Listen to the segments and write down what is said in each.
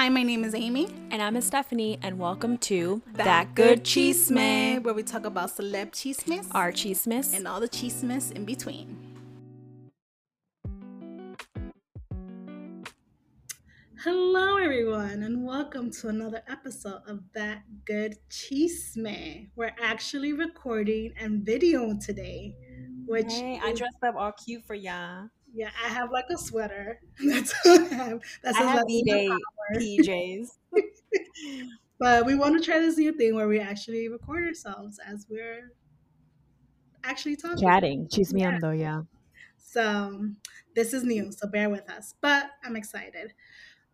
Hi, my name is Amy. And I'm Stephanie, and welcome to That Good Chisme, where we talk about celeb chismes, our chismes, and all the chismes in between. Hello, everyone, and welcome to another episode of That Good Chisme. We're actually recording and videoing today, which I dressed up all cute for y'all. Yeah, I have like a sweater. That's all I have. That's I have PJs. But we want to try this new thing where we actually record ourselves as we're actually talking. Chatting. Chismeando, yeah. So this is new, so bear with us. But I'm excited.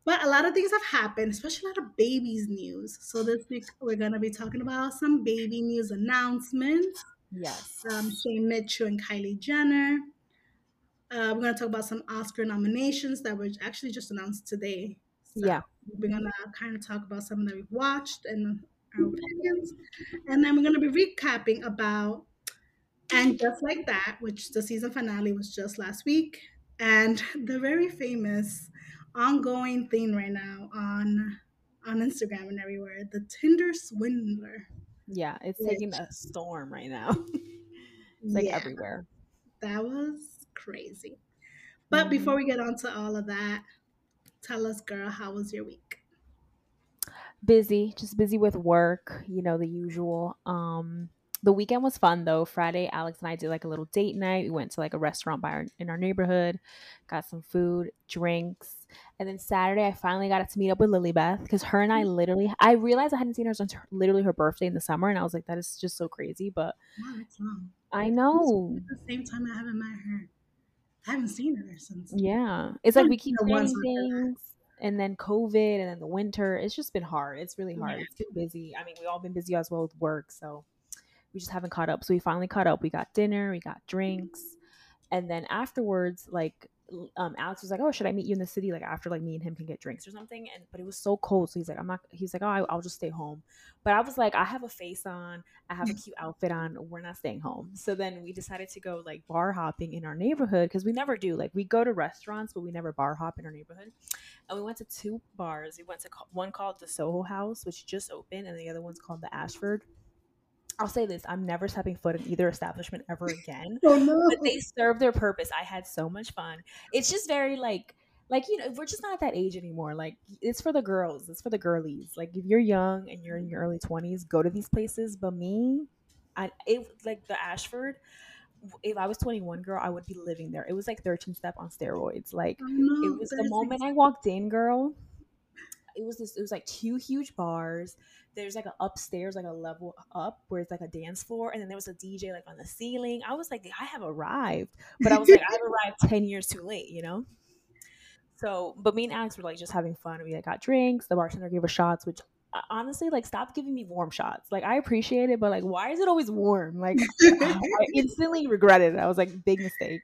But a lot of things have happened, especially a lot of babies news. So this week we're going to be talking about some baby news announcements. Yes. Shay Mitchell and Kylie Jenner. We're going to talk about some Oscar nominations that were actually just announced today. So yeah. We're going to kind of talk about some that we've watched and our opinions. And then we're going to be recapping about And Just Like That, which the season finale was just last week. And the very famous ongoing thing right now on Instagram and everywhere, the Tinder Swindler. Yeah, it's taking a storm right now. It's like everywhere. That was crazy. But before we get on to all of that, tell us, girl, how was your week? Busy, just busy with work, you know, the usual. The weekend was fun though. Friday, Alex and I did like a little date night. We went to like a restaurant in our neighborhood, got some food, drinks. And then Saturday, I finally got to meet up with Lilybeth because her and I literally, I realized I hadn't seen her since literally her birthday in the summer. And I was like, that is just so crazy. But wow, that's long. I know. At the same time, I haven't met her. I haven't seen her since. Yeah. It's like we keep doing things and then COVID and then the winter. It's just been hard. It's really hard. Yeah. It's been busy. I mean, we've all been busy as well with work. So we just haven't caught up. So we finally caught up. We got dinner. We got drinks. And then afterwards, like Alex was like, oh, should I meet you in the city? Like after like me and him can get drinks or something. But it was so cold. So he's like, I'll just stay home. But I was like, I have a face on. I have a cute outfit on. We're not staying home. So then we decided to go like bar hopping in our neighborhood because we never do. Like we go to restaurants, but we never bar hop in our neighborhood. And we went to two bars. We went to one called the Soho House, which just opened. And the other one's called the Ashford. I'll say this, I'm never stepping foot in either establishment ever again. Oh, no. But they serve their purpose. I had so much fun. It's just very like, you know, we're just not at that age anymore. Like it's for the girls. It's for the girlies. Like if you're young and you're in your early 20s, go to these places. But me, like the Ashford, if I was 21, girl, I would be living there. It was like 13 Step on steroids. Like it was the moment I walked in, girl. It was like two huge bars. There's like an upstairs, like a level up where it's like a dance floor. And then there was a DJ like on the ceiling. I was like, I have arrived. But I was like, I've arrived 10 years too late, you know? So, but me and Alex were like just having fun. We like got drinks. The bartender gave us shots, which honestly, like stop giving me warm shots. Like I appreciate it, but like, why is it always warm? Like I instantly regretted it. I was like, big mistake.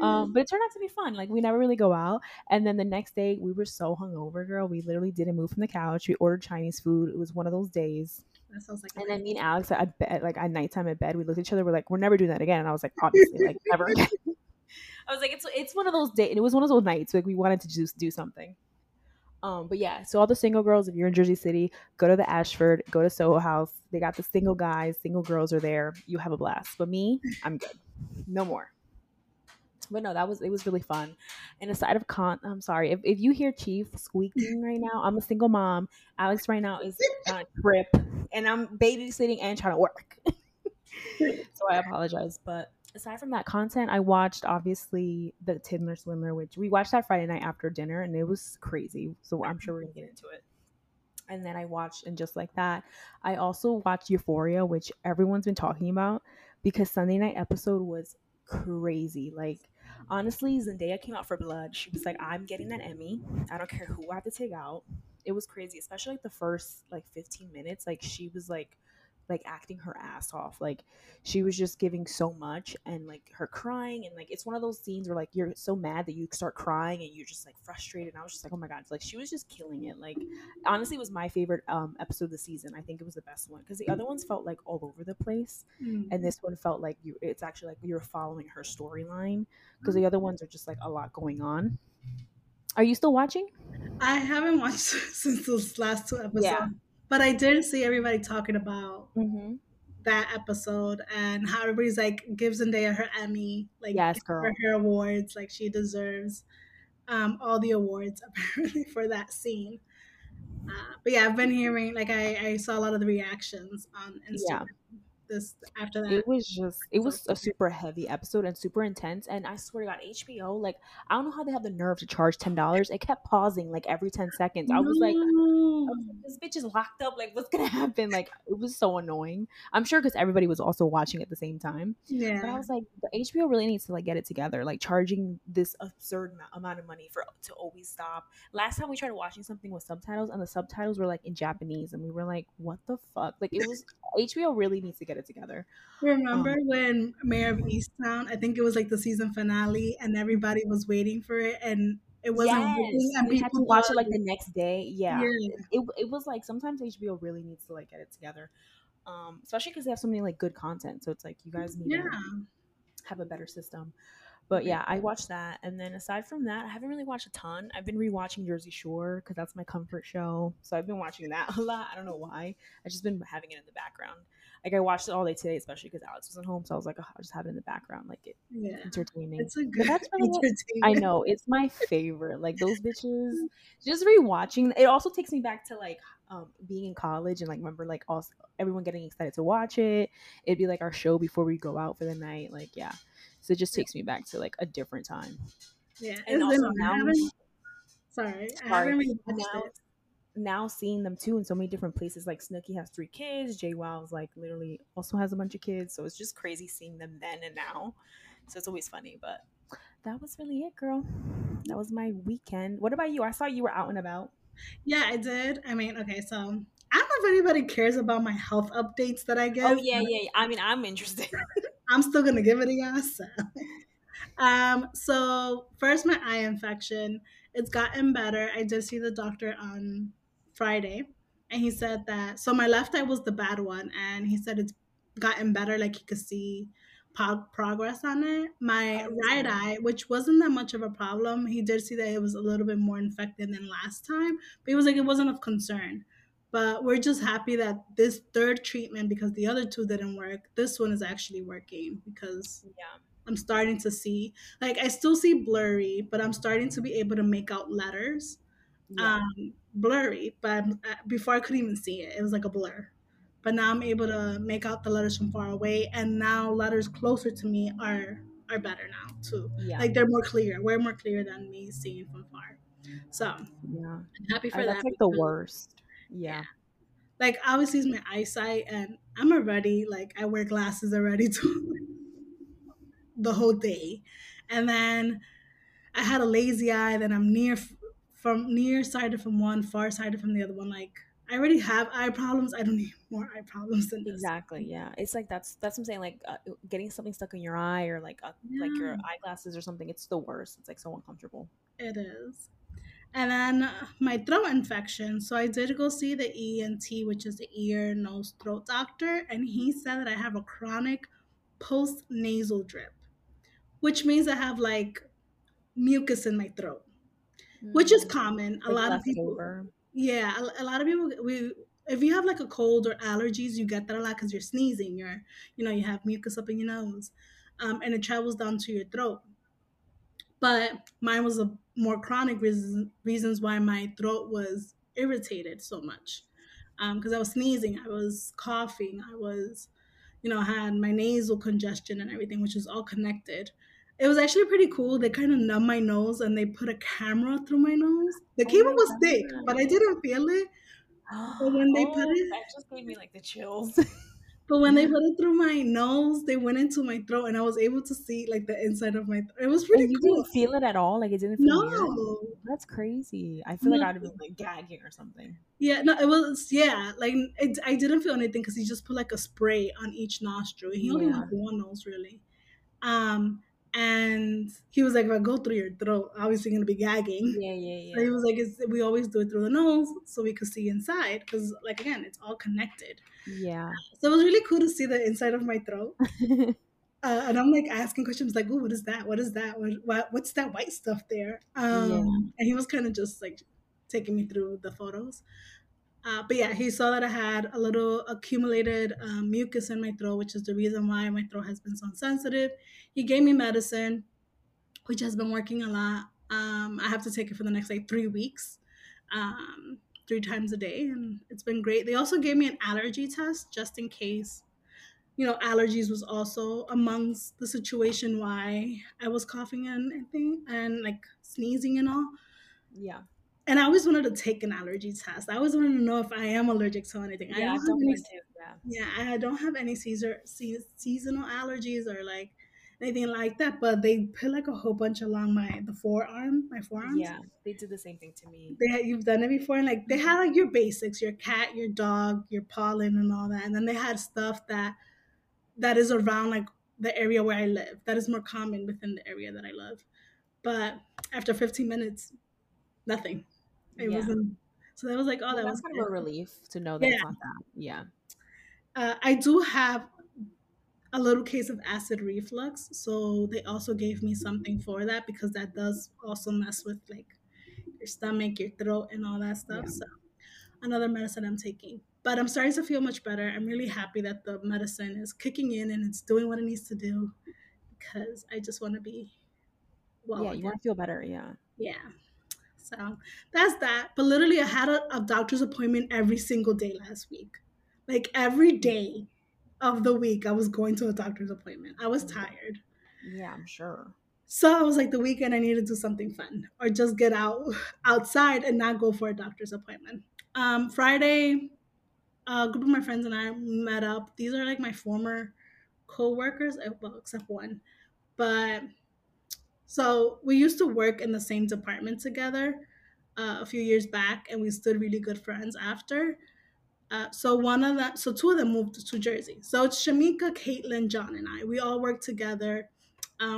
But it turned out to be fun. Like we never really go out. And then the next day we were so hungover, girl. We literally didn't move from the couch. We ordered Chinese food. It was one of those days. That sounds like. And then me and Alex at nighttime at bed, we looked at each other. We're like, we're never doing that again. And I was like, obviously, like never again. I was like, it's one of those days. And it was one of those nights. Like we wanted to just do something. But yeah, so all the single girls, if you're in Jersey City, go to the Ashford, go to Soho House. They got the single guys, single girls are there. You have a blast. But me, I'm good. No more. But no, it was really fun. And aside of I'm sorry, if you hear Chief squeaking right now, I'm a single mom. Alex right now is on a trip and I'm babysitting and trying to work. So I apologize, but aside from that content, I watched, obviously, the Tinder Swindler, which we watched that Friday night after dinner, and it was crazy. So I'm sure we're going to get into it. And then I watched And Just Like That. I also watched Euphoria, which everyone's been talking about, because Sunday night episode was crazy. Like, honestly, Zendaya came out for blood. She was like, I'm getting that Emmy. I don't care who I have to take out. It was crazy, especially like the first, like, 15 minutes. Like, she was like acting her ass off. Like she was just giving so much and like her crying and like it's one of those scenes where like you're so mad that you start crying and you're just like frustrated. And I was just like, oh my god, like she was just killing it. Like honestly, it was my favorite episode of the season. I think it was the best one because the other ones felt like all over the place, and this one felt like it's actually like you're following her storyline because the other ones are just like a lot going on. Are you still watching? I haven't watched since those last two episodes. Yeah. But I did see everybody talking about that episode and how everybody's like, give Zendaya her Emmy. Like, yes, girl. Give her awards. Like, she deserves all the awards, apparently, for that scene. But yeah, I've been hearing, like, I saw a lot of the reactions on Instagram. Yeah. This after that, it was a super heavy episode and super intense, and I swear to God, HBO, like, I don't know how they have the nerve to charge $10. It kept pausing like every 10 seconds. I was like, this bitch is locked up, like, what's gonna happen? Like, it was so annoying. I'm sure because everybody was also watching at the same time. Yeah, but I was like, the HBO really needs to, like, get it together, like, charging this absurd amount of money for to always stop. Last time we tried watching something with subtitles, and the subtitles were like in Japanese, and we were like, what the fuck? Like, it was HBO really needs to get it together. Remember when Mayor of Easttown, I think it was like the season finale, and everybody was waiting for it, and it wasn't. Yes, and we had to watch it like the next day. Yeah, yeah. It was like, sometimes HBO really needs to, like, get it together, especially because they have so many, like, good content. So it's like, you guys need to have a better system. But yeah, I watched that, and then aside from that, I haven't really watched a ton. I've been rewatching Jersey Shore because that's my comfort show, so I've been watching that a lot. I don't know why. I've just been having it in the background. Like, I watched it all day today, especially because Alex wasn't home, so I was like, oh, I'll just have it in the background. Like, it's entertaining. It's a good entertainment. I know, it's my favorite. Like, those bitches, just rewatching. It also takes me back to, like, being in college, and, like, remember, like, also everyone getting excited to watch it. It'd be like our show before we go out for the night. Like, yeah. So it just takes me back to, like, a different time. Yeah. And also now seeing them too in so many different places. Like, Snooki has 3 kids. Jay Wow's, like, literally also has a bunch of kids. So it's just crazy seeing them then and now. So it's always funny. But that was really it, girl. That was my weekend. What about you? I saw you were out and about. Yeah, I did. I mean, okay, so I don't know if anybody cares about my health updates that I get. Oh, yeah. I mean, I'm interested. I'm still going to give it a yes. So. So first, my eye infection. It's gotten better. I did see the doctor on Friday, and he said that, so my left eye was the bad one, and he said it's gotten better. Like, he could see progress on it. My right eye, which wasn't that much of a problem, he did see that it was a little bit more infected than last time, but he was like, it wasn't of concern. But we're just happy that this third treatment, because the other 2 didn't work, this one is actually working, because I'm starting to see, like, I still see blurry, but I'm starting to be able to make out letters. Blurry, but before I couldn't even see it. It was like a blur. But now I'm able to make out the letters from far away, and now letters closer to me are better now too. Yeah. Like, they're more clear. Way more clear than me seeing from far. So I'm happy for that. That's like the worst. Yeah. Like, obviously, it's my eyesight, and I'm already, like, I wear glasses already too, the whole day. And then I had a lazy eye, then I'm nearsighted from one, farsighted from the other one. Like, I already have eye problems. I don't need more eye problems than this. Exactly, yeah. It's like, that's what I'm saying, like, getting something stuck in your eye, or like like your eyeglasses or something, it's the worst. It's like so uncomfortable. It is. And then my throat infection. So I did go see the ENT, which is the ear, nose, throat doctor. And he said that I have a chronic post-nasal drip, which means I have, like, mucus in my throat, which is common. A lot of people. Yeah. A lot of people, if you have, like, a cold or allergies, you get that a lot because you're sneezing. You have mucus up in your nose, and it travels down to your throat. But mine was a more chronic reasons why my throat was irritated so much. Because I was sneezing, I was coughing, I was, had my nasal congestion and everything, which is all connected. It was actually pretty cool. They kind of numbed my nose, and they put a camera through my nose. The cable was thick, but I didn't feel it. But when they put it... That just gave me, like, the chills. But when they put it through my nose, they went into my throat, and I was able to see, like, the inside of my throat. It was pretty cool. You didn't feel it at all? Like, it didn't feel weird? That's crazy. I feel like I'd have been, like, gagging or something. Yeah, no, it was, I didn't feel anything because he just put, like, a spray on each nostril. He only had one nose, really. And he was like, if I go through your throat, obviously going to be gagging. Yeah. So he was like, we always do it through the nose so we could see inside because, like, again, it's all connected. Yeah. So it was really cool to see the inside of my throat. And I'm like asking questions like, "Ooh, what is that? What is that? What's that white stuff there?" And he was kind of just like taking me through the photos. But yeah, he saw that I had a little accumulated mucus in my throat, which is the reason why my throat has been so sensitive. He gave me medicine, which has been working a lot. I have to take it for the next like 3 weeks, 3 times a day. And it's been great. They also gave me an allergy test just in case, you know, allergies was also amongst the situation why I was coughing and like sneezing and all. Yeah. And I always wanted to take an allergy test. I always wanted to know if I am allergic to anything. Yeah, I don't have any seasonal allergies or like anything like that. But they put like a whole bunch along my forearms. Yeah, they did the same thing to me. You've done it before, and like they had like your basics, your cat, your dog, your pollen, and all that. And then they had stuff that is around like the area where I live. That is more common within the area that I live. But after 15 minutes, nothing. It wasn't. So that was like, oh, that's kind of a relief to know that it's not that. Yeah. I do have a little case of acid reflux, so they also gave me something for that because that does also mess with like your stomach, your throat, and all that stuff. Yeah. So another medicine I'm taking. But I'm starting to feel much better. I'm really happy that the medicine is kicking in and it's doing what it needs to do because I just want to be well. Yeah, you want to feel better. Yeah. Yeah. So that's that. But literally, I had a doctor's appointment every single day last week. Like every day of the week, I was going to a doctor's appointment. I was tired. Yeah, I'm sure. So I was like, the weekend, I need to do something fun or just get outside and not go for a doctor's appointment. Friday, a group of my friends and I met up. These are like my former co-workers, well, except one. But so we used to work in the same department together a few years back, and we stood really good friends after. So 2 of them moved to Jersey. So it's Shamika, Caitlin, John, and I. We all work together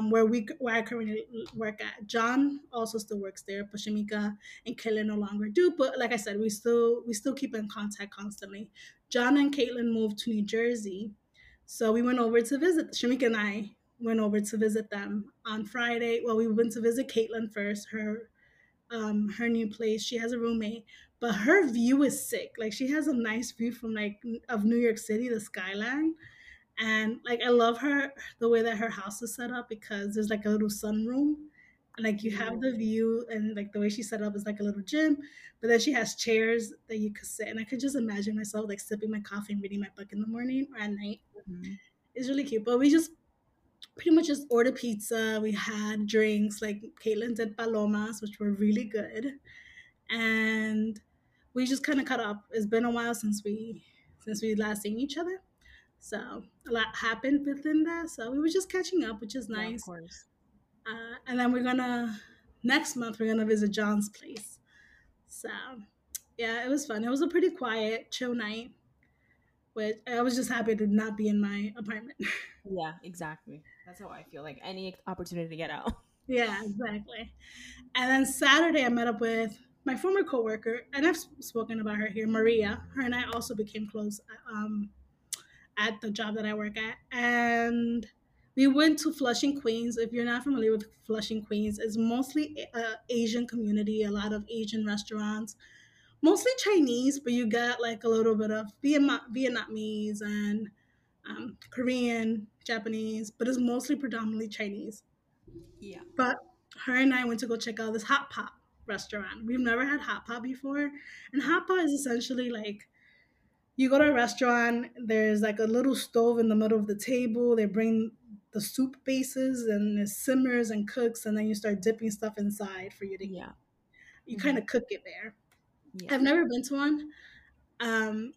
where I currently work at. John also still works there, but Shamika and Caitlin no longer do. But like I said, we still keep in contact constantly. John and Caitlin moved to New Jersey, so we went over to visit. Shamika and I went over to visit them on Friday. Well, we went to visit Caitlin first, her new place. She has a roommate, but her view is sick. Like she has a nice view from like of New York City, the skyline. And like, I love her, the way that her house is set up because there's like a little sunroom and like you have the view, and like the way she set up is like a little gym, but then she has chairs that you could sit. And I could just imagine myself like sipping my coffee and reading my book in the morning or at night. Mm-hmm. It's really cute, but we just pretty much just ordered pizza. We had drinks, like Caitlin did palomas, which were really good. And we just kind of caught up. It's been a while since we last seen each other. So a lot happened within that. So we were just catching up, which is nice. Yeah, of course. And then next month, we're going to visit John's place. So yeah, it was fun. It was a pretty quiet, chill night, which I was just happy to not be in my apartment. Yeah, exactly. That's how I feel. Like any opportunity to get out. Yeah, exactly. And then Saturday, I met up with my former coworker, and I've spoken about her here, Maria. Her and I also became close at the job that I work at. And we went to Flushing, Queens. If you're not familiar with Flushing, Queens, it's mostly an Asian community, a lot of Asian restaurants, mostly Chinese, but you got like a little bit of Vietnamese and Korean, Japanese, but it's mostly predominantly Chinese. Yeah. But her and I went to go check out this hot pot restaurant. We've never had hot pot before. And hot pot is essentially like you go to a restaurant, there's like a little stove in the middle of the table. They bring the soup bases and it simmers and cooks, and then you start dipping stuff inside for you to eat. Yeah. You kind of cook it there. Yeah. I've never been to one. And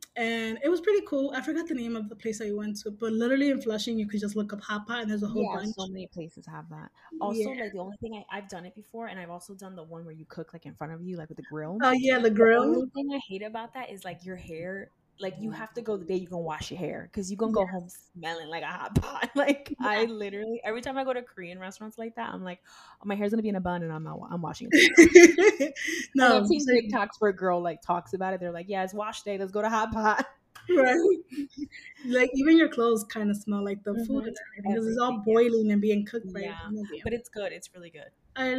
it was pretty cool. I forgot the name of the place that you went to, but literally in Flushing, you could just look up hot pot and there's a whole bunch. So many places have that. Also, like the only thing I've done it before, and I've also done the one where you cook like in front of you, like with the grill. Oh yeah, the grill. The only thing I hate about that is like your hair. Like you have to go the day you're gonna wash your hair because you're gonna go home smelling like a hot pot. Like I literally every time I go to Korean restaurants like that, I'm like, oh, my hair's gonna be in a bun and I'm washing it. No, I've seen TikToks where a girl like talks about it. They're like, yeah, it's wash day. Let's go to hot pot. Right. Like, even your clothes kind of smell like the food because it's all boiling and being cooked by the But it's good. It's really good. I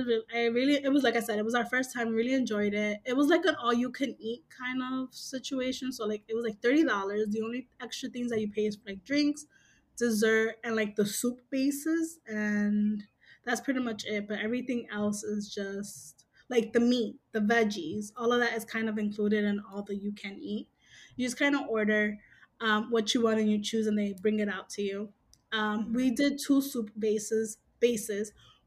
really, it was like I said, it was our first time. Really enjoyed it. It was like an all-you-can-eat kind of situation. So, like, it was like $30. The only extra things that you pay is for, like, drinks, dessert, and, like, the soup bases. And that's pretty much it. But everything else is just, like, the meat, the veggies, all of that is kind of included in all that you can eat. You just kind of order what you want and you choose, and they bring it out to you. We did two soup bases.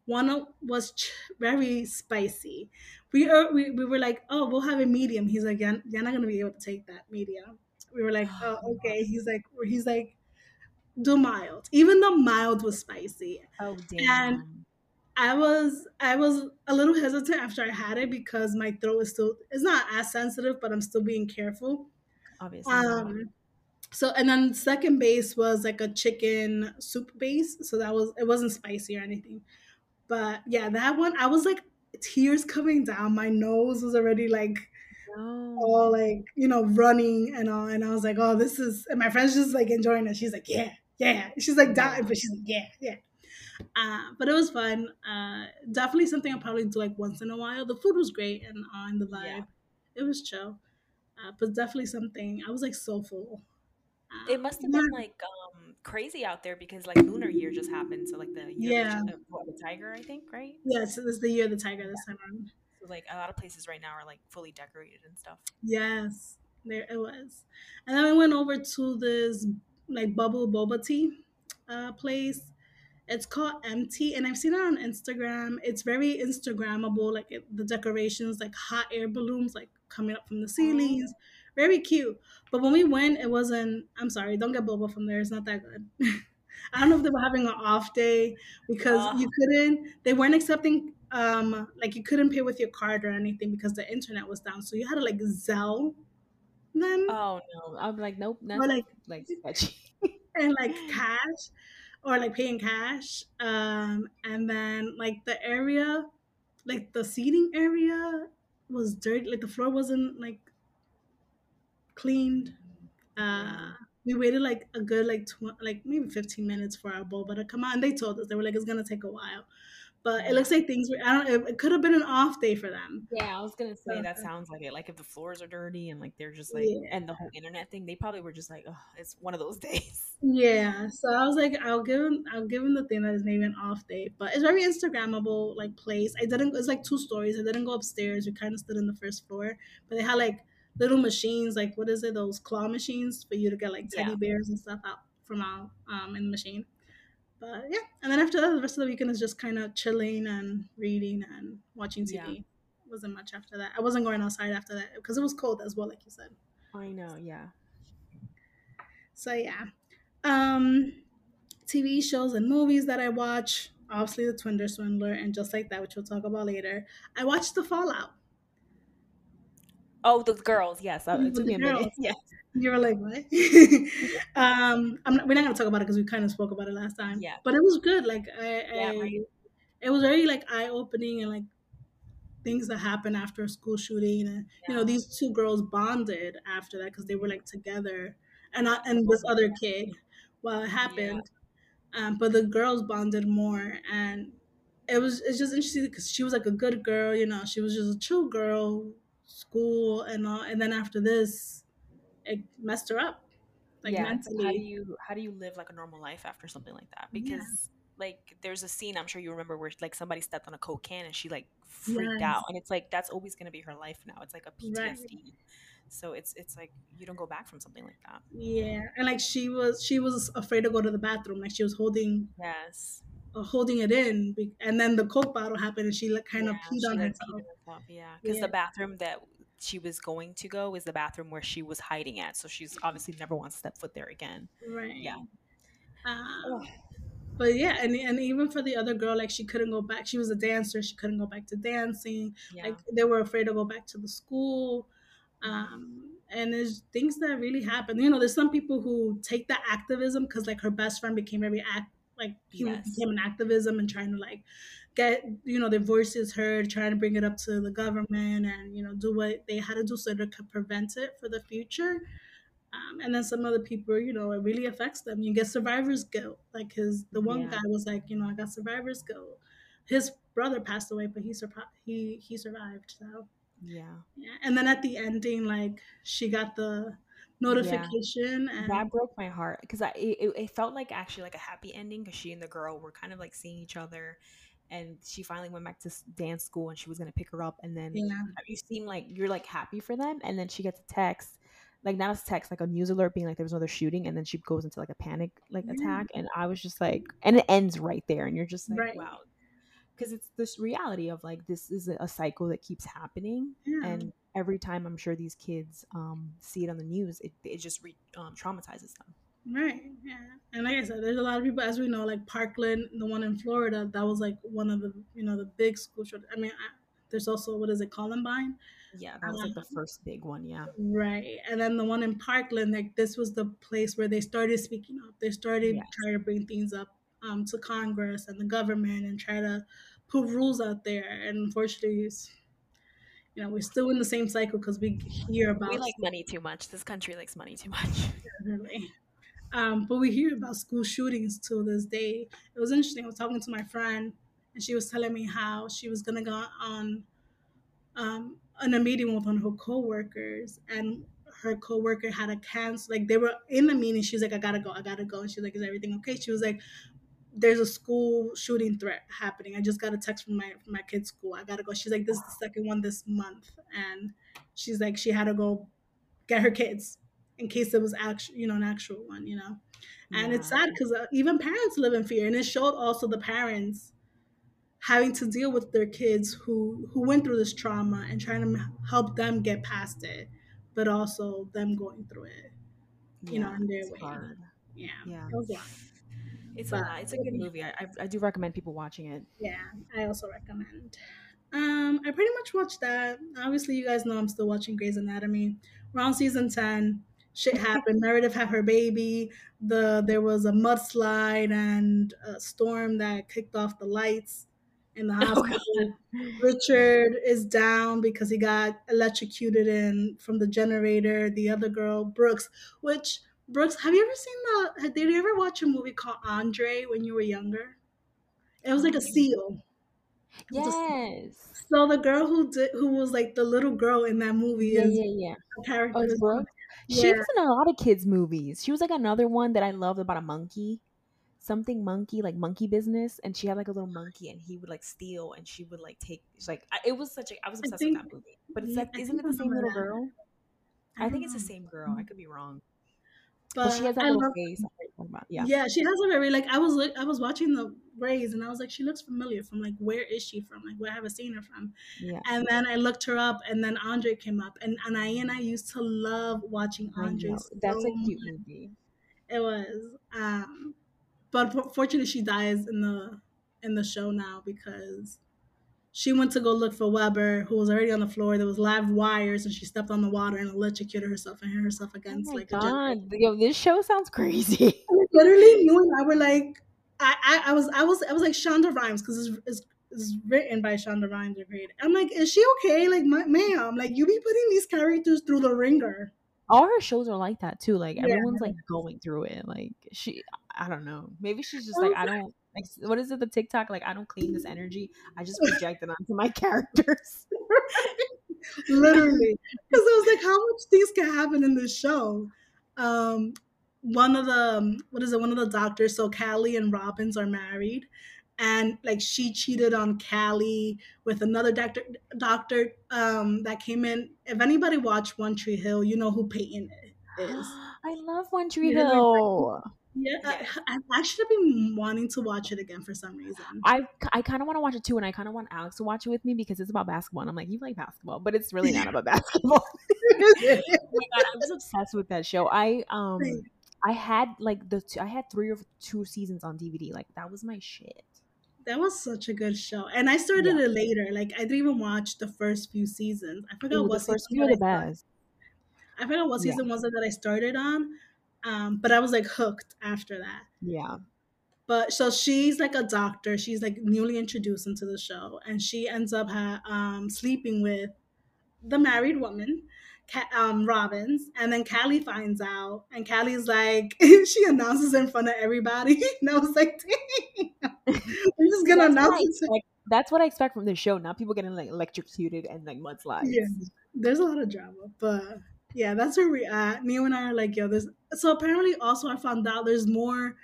One was very spicy. We were like, oh, we'll have a medium. He's like, you're not gonna be able to take that medium. We were like, oh, okay. He's like, do mild. Even the mild was spicy. Oh damn. And I was a little hesitant after I had it because my throat is still, it's not as sensitive, but I'm still being careful. Obviously. So, and then second base was like a chicken soup base. So it wasn't spicy or anything. But yeah, that one, I was like, tears coming down. My nose was already like, all like, running and all. And I was like, oh, this is, and my friend's just like enjoying it. She's like, yeah, yeah. She's like dying, but she's like, yeah, yeah. But it was fun. Definitely something I'll probably do like once in a while. The food was great and on the vibe. Yeah. It was chill. But definitely something, I was like so full. It must have been like crazy out there because like Lunar Year just happened, so like the year of the tiger, I think, right? Yeah, so this is the year of the tiger this time around. So like a lot of places right now are like fully decorated and stuff. Yes, there it was. And then I went over to this like bubble boba tea place. It's called MT, and I've seen it on Instagram. It's very Instagrammable, like the decorations, like hot air balloons, like coming up from the ceilings. Very cute. But when we went, it wasn't, I'm sorry, don't get boba from there. It's not that good. I don't know if they were having an off day because they weren't accepting, like you couldn't pay with your card or anything because the internet was down. So you had to like Zelle them. Oh no, I'm like, nope. Not or like and like cash or like paying cash. And then like the area, like the seating area was dirty. Like the floor wasn't like cleaned. We waited like a good maybe 15 minutes for our boba to come out, and they told us, they were like, it's gonna take a while, but it looks like things were, it could have been an off day for them. Yeah, I was gonna say, that sounds like it. Like if the floors are dirty and like they're just like and the whole internet thing, they probably were just like, oh, it's one of those days. Yeah, so I was like, I'll give him the thing that is maybe an off day. But it's very Instagrammable like place. It's like two stories. I didn't go upstairs. We kind of stood in the first floor, but they had like little machines, like what is it, those claw machines for you to get like teddy bears and stuff out from out in the machine. But yeah, and then after that, the rest of the weekend is just kind of chilling and reading and watching TV. It wasn't much after that. I wasn't going outside after that because it was cold as well, like you said. I know, yeah. So yeah, TV shows and movies that I watch, obviously the Tinder Swindler and Just Like That, which we'll talk about later. I watched The Fallout. Oh, the girls, yes. It took me a minute. Yes. You were like, what? We're not going to talk about it because we kind of spoke about it last time. Yeah. But it was good. Like, it was very, like, eye-opening and, like, things that happened after a school shooting. And, you know, these two girls bonded after that because they were, like, together. And this other kid while it happened. Yeah. But the girls bonded more. And it's just interesting because she was, like, a good girl. You know, she was just a chill girl. School and all, and then after this, it messed her up. Like, mentally. How do you live like a normal life after something like that? Because like there's a scene, I'm sure you remember, where like somebody stepped on a Coke can and she like freaked out, and it's like that's always gonna be her life now. It's like a PTSD. Right. So it's like you don't go back from something like that. Yeah, and like she was afraid to go to the bathroom. Like she was holding it in, and then the Coke bottle happened and she like kind of peed on herself. The bathroom that she was going to go is the bathroom where she was hiding at, so she's obviously never wants to step foot there again. But yeah, and even for the other girl, like she couldn't go back. She was a dancer, she couldn't go back to dancing. Like they were afraid to go back to the school. And there's things that really happen. You know, there's some people who take the activism because like her best friend became very active. Like he became an activism and trying to like get, you know, their voices heard, trying to bring it up to the government and, you know, do what they had to do so to prevent it for the future. And then some other people, you know, it really affects them. You get survivor's guilt. Like the one guy was like, you know, I got survivor's guilt. His brother passed away, but he survived. So yeah. And then at the ending, like she got the notification, and that broke my heart because it felt like actually like a happy ending because she and the girl were kind of like seeing each other. And she finally went back to dance school and she was going to pick her up. And then you seem like you're like happy for them. And then she gets a text, like not a text, like a news alert being like there was another shooting. And then she goes into like a panic like attack. And I was just like, and it ends right there. And you're just like, wow. Because it's this reality of like, this is a cycle that keeps happening. Yeah. And every time I'm sure these kids see it on the news, it just traumatizes them. Right, yeah. And like I said, there's a lot of people, as we know, like Parkland, the one in Florida, that was like one of the, you know, the big school shootings. I mean, there's also, what is it, Columbine? Yeah, that was like the first big one, yeah. Right. And then the one in Parkland, like this was the place where they started speaking up. They started trying to bring things up to Congress and the government and try to put rules out there. And unfortunately, you know, we're still in the same cycle because we hear about... We like money too much. This country likes money too much. Yeah, really. But we hear about school shootings to this day. It was interesting. I was talking to my friend, and she was telling me how she was going to go on a meeting with one of her coworkers, and her coworker had to cancel. Like, they were in the meeting. She was like, I got to go. And she's like, is everything okay? She was like, there's a school shooting threat happening. I just got a text from my kid's school. I got to go. She's like, this is the second one this month. And she's like, she had to go get her kids in case it was an actual one, you know. And it's sad because even parents live in fear. And it showed also the parents having to deal with their kids who went through this trauma and trying to help them get past it, but also them going through it, you know, in their way. Hard. Yeah. It was it's a good movie. I do recommend people watching it. Yeah, I also recommend. I pretty much watched that. Obviously, you guys know I'm still watching Grey's Anatomy. We're on season 10. Shit happened. Meredith had her baby. There was a mudslide and a storm that kicked off the lights in the hospital. Richard is down because he got electrocuted from the generator. The other girl, Brooks, have you ever seen did you ever watch a movie called Andre when you were younger? It was like a seal. Yes. So the girl who was like the little girl in that movie is a character. Oh, Brooks. She was in a lot of kids' movies. She was like another one that I loved about a monkey. Something monkey, like Monkey Business. And she had like a little monkey and he would like steal and she would like take. I was obsessed with that movie. But it's like, isn't it the same little girl? I think it's the same girl. I could be wrong. But she has that little face. Yeah, she has a very like. I was watching the Grays and I was like, she looks familiar from like, where is she from? Like, where have I seen her from? Yeah. And then I looked her up, and then Andre came up, and I used to love watching Andre. That's a cute movie. It was, but fortunately, she dies in the show now because she went to go look for Weber, who was already on the floor. There was live wires, and she stepped on the water and electrocuted herself and hit herself against. Oh my God. Yo, this show sounds crazy. Literally, you and I were like, I was like Shonda Rhimes because it's written by Shonda Rhimes. I'm like, is she okay? Like, ma'am, like you be putting these characters through the ringer. All her shows are like that too. Like everyone's like going through it. Like she, I don't know. Maybe she's just like, what is it? The TikTok? Like, I don't clean this energy. I just project it onto my characters. Literally. Because I was like, how much things can happen in this show? One of the doctors, so Callie and Robbins are married. And like she cheated on Callie with another doctor that came in. If anybody watched One Tree Hill, you know who Peyton is. I love One Tree Hill. I should have been wanting to watch it again for some reason. I kind of want to watch it too, and I kind of want Alex to watch it with me because it's about basketball. And I'm like, you like basketball, but it's really not about basketball. I'm just obsessed with that show. I had like three or two seasons on DVD. Like that was my shit. That was such a good show, and I started it later. Like I didn't even watch the first few seasons. I forgot what season. Few the best. I forgot what season was it that I started on. But I was like hooked after that. Yeah. But so she's like a doctor. She's like newly introduced into the show, and she ends up sleeping with the married woman, Robbins, and then Callie finds out, and Callie's like, she announces in front of everybody, and I was like, damn, I'm just gonna announce it. That's what I expect from the show. Not people getting like electrocuted and like mudslides. Yeah, there's a lot of drama, but yeah, that's where we at. Neo and I are like, yo, there's so apparently also I found out there's more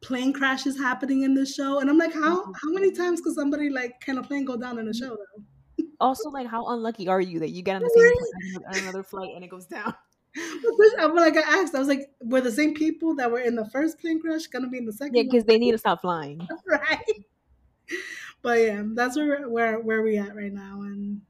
plane crashes happening in this show, and I'm like, how many times could somebody like can a plane go down in a show though? Also, like, how unlucky are you that you get on the same plane on another flight and it goes down? I'm like, I asked, I was like, were the same people that were in the first plane crash gonna be in the second? Yeah, because they need to stop flying, right? But yeah, that's where we at right now, and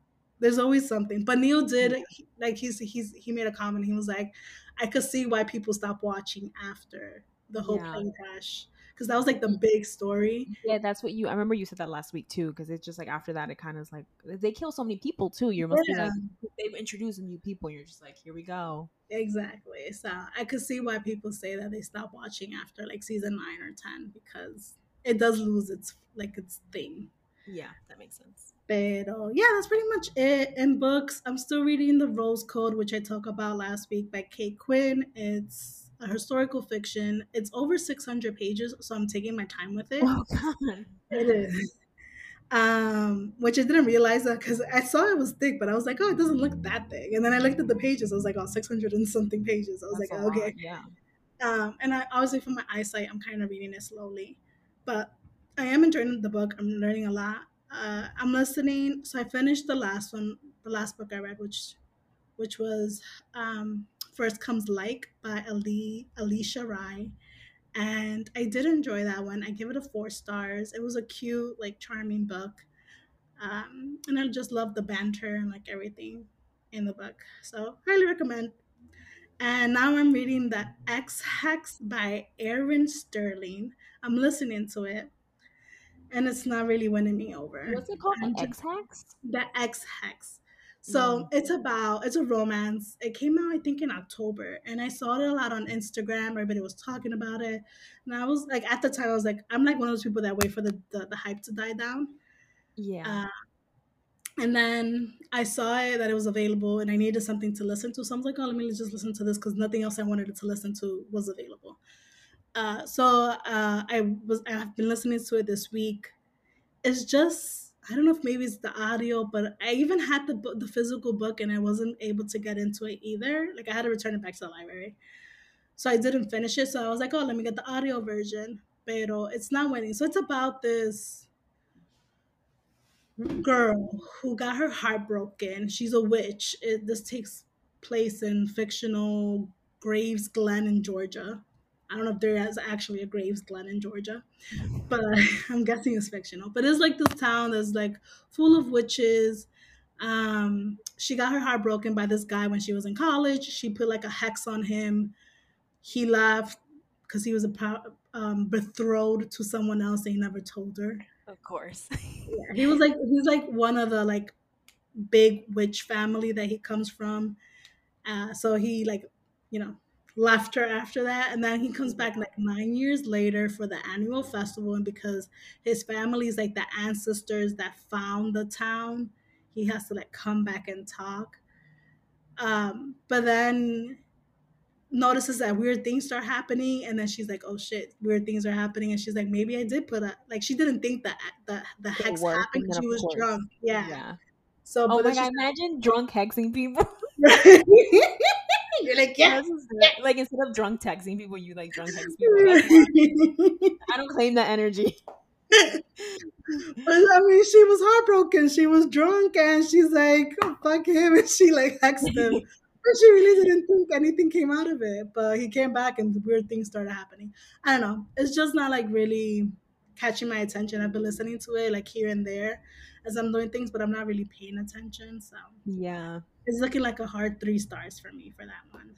there's always something. But Neil did he made a comment. He was like, I could see why people stopped watching after the whole plane crash. Because that was like the big story. Yeah, that's what I remember you said that last week too. Because it's just like after that, it kind of is like they kill so many people too. You must be like, they've introduced new people. And you're just like, here we go. Exactly. So I could see why people say that they stop watching after like season 9 or 10 because it does lose its like its thing. Yeah, that makes sense. Pero yeah, that's pretty much it. In books, I'm still reading The Rose Code, which I talked about last week by Kate Quinn. It's a historical fiction. It's over 600 pages, so I'm taking my time with it. Oh, God. It is. Which I didn't realize that because I saw it was thick, but I was like, oh, it doesn't look that thick. And then I looked at the pages. I was like, oh, 600 and something pages. I was like, oh, okay. Yeah. And I obviously, from my eyesight, I'm kind of reading it slowly. But I am enjoying the book. I'm learning a lot. I'm listening. So I finished the last one, the last book I read, which was... First Comes Like by Alicia Rye. And I did enjoy that one. I give it a 4 stars. It was a cute, like charming book. And I just love the banter and like everything in the book. So highly recommend. And now I'm reading The X-Hex by Aaron Sterling. I'm listening to it. And it's not really winning me over. What's it called? The X-Hex? The X-Hex. So it's a romance. It came out, I think, in October. And I saw it a lot on Instagram. Everybody was talking about it. And I was like, at the time, I was like, I'm like one of those people that wait for the hype to die down. Yeah. And then I saw it, that it was available, and I needed something to listen to. So I was like, oh, let me just listen to this because nothing else I wanted to listen to was available. I've been listening to it this week. It's just... I don't know if maybe it's the audio, but I even had the physical book and I wasn't able to get into it either. Like I had to return it back to the library. So I didn't finish it. So I was like, oh, let me get the audio version. Pero it's not winning. So it's about this girl who got her heart broken. She's a witch. This takes place in fictional Graves Glen in Georgia. I don't know if there is actually a Graves Glen in Georgia, but I'm guessing it's fictional. But it's like this town that's like full of witches. She got her heart broken by this guy when she was in college. She put like a hex on him. He left because he was betrothed to someone else and he never told her. Of course. Yeah. He was like, he's like one of the like big witch family that he comes from. So he like, you know, left her after that, and then he comes back like 9 years later for the annual festival, and because his family is like the ancestors that found the town, he has to like come back and talk, but then notices that weird things start happening, and then she's like, oh shit, weird things are happening, and she's like, maybe I did put a like, she didn't think that the hex happened, she was drunk. Yeah. So, oh my God, imagine drunk hexing people. You're like, yes. Like instead of drunk texting people, you like drunk text people. I don't claim that energy. But I mean, she was heartbroken. She was drunk, and she's like, oh, "Fuck him," and she like hexed him. But she really didn't think anything came out of it. But he came back, and weird things started happening. I don't know. It's just not like really catching my attention. I've been listening to it like here and there as I'm doing things, but I'm not really paying attention. So yeah. It's looking like a hard 3 stars for me for that one.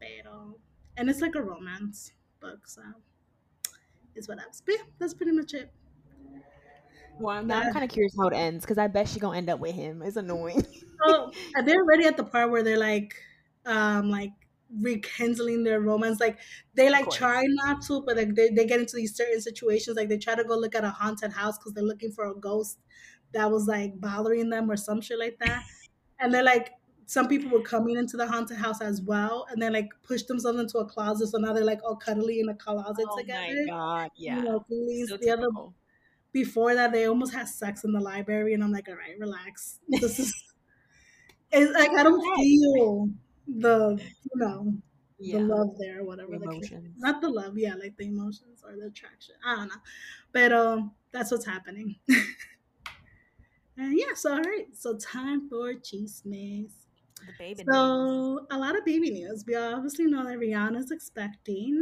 Pero, and it's like a romance book, so it's what happens. But yeah, that's pretty much it. Well, now I'm kind of curious how it ends, because I bet she's going to end up with him. It's annoying. So, they're already at the part where they're like rekindling their romance. Like, they like try not to, but like they get into these certain situations. Like, they try to go look at a haunted house because they're looking for a ghost that was like bothering them or some shit like that. And they're like, some people were coming into the haunted house as well, and then like pushed themselves into a closet. So now they're like all cuddly in a closet together. Oh my God, yeah. You know, please. So the other, before that, they almost had sex in the library, and I'm like, all right, relax. This is, it's like I don't feel the, you know, the love there, or whatever. Not the love, yeah, like the emotions or the attraction. I don't know, but that's what's happening. And yeah, so all right, so time for chismes. The baby news. A lot of baby news. We obviously know that Rihanna's expecting.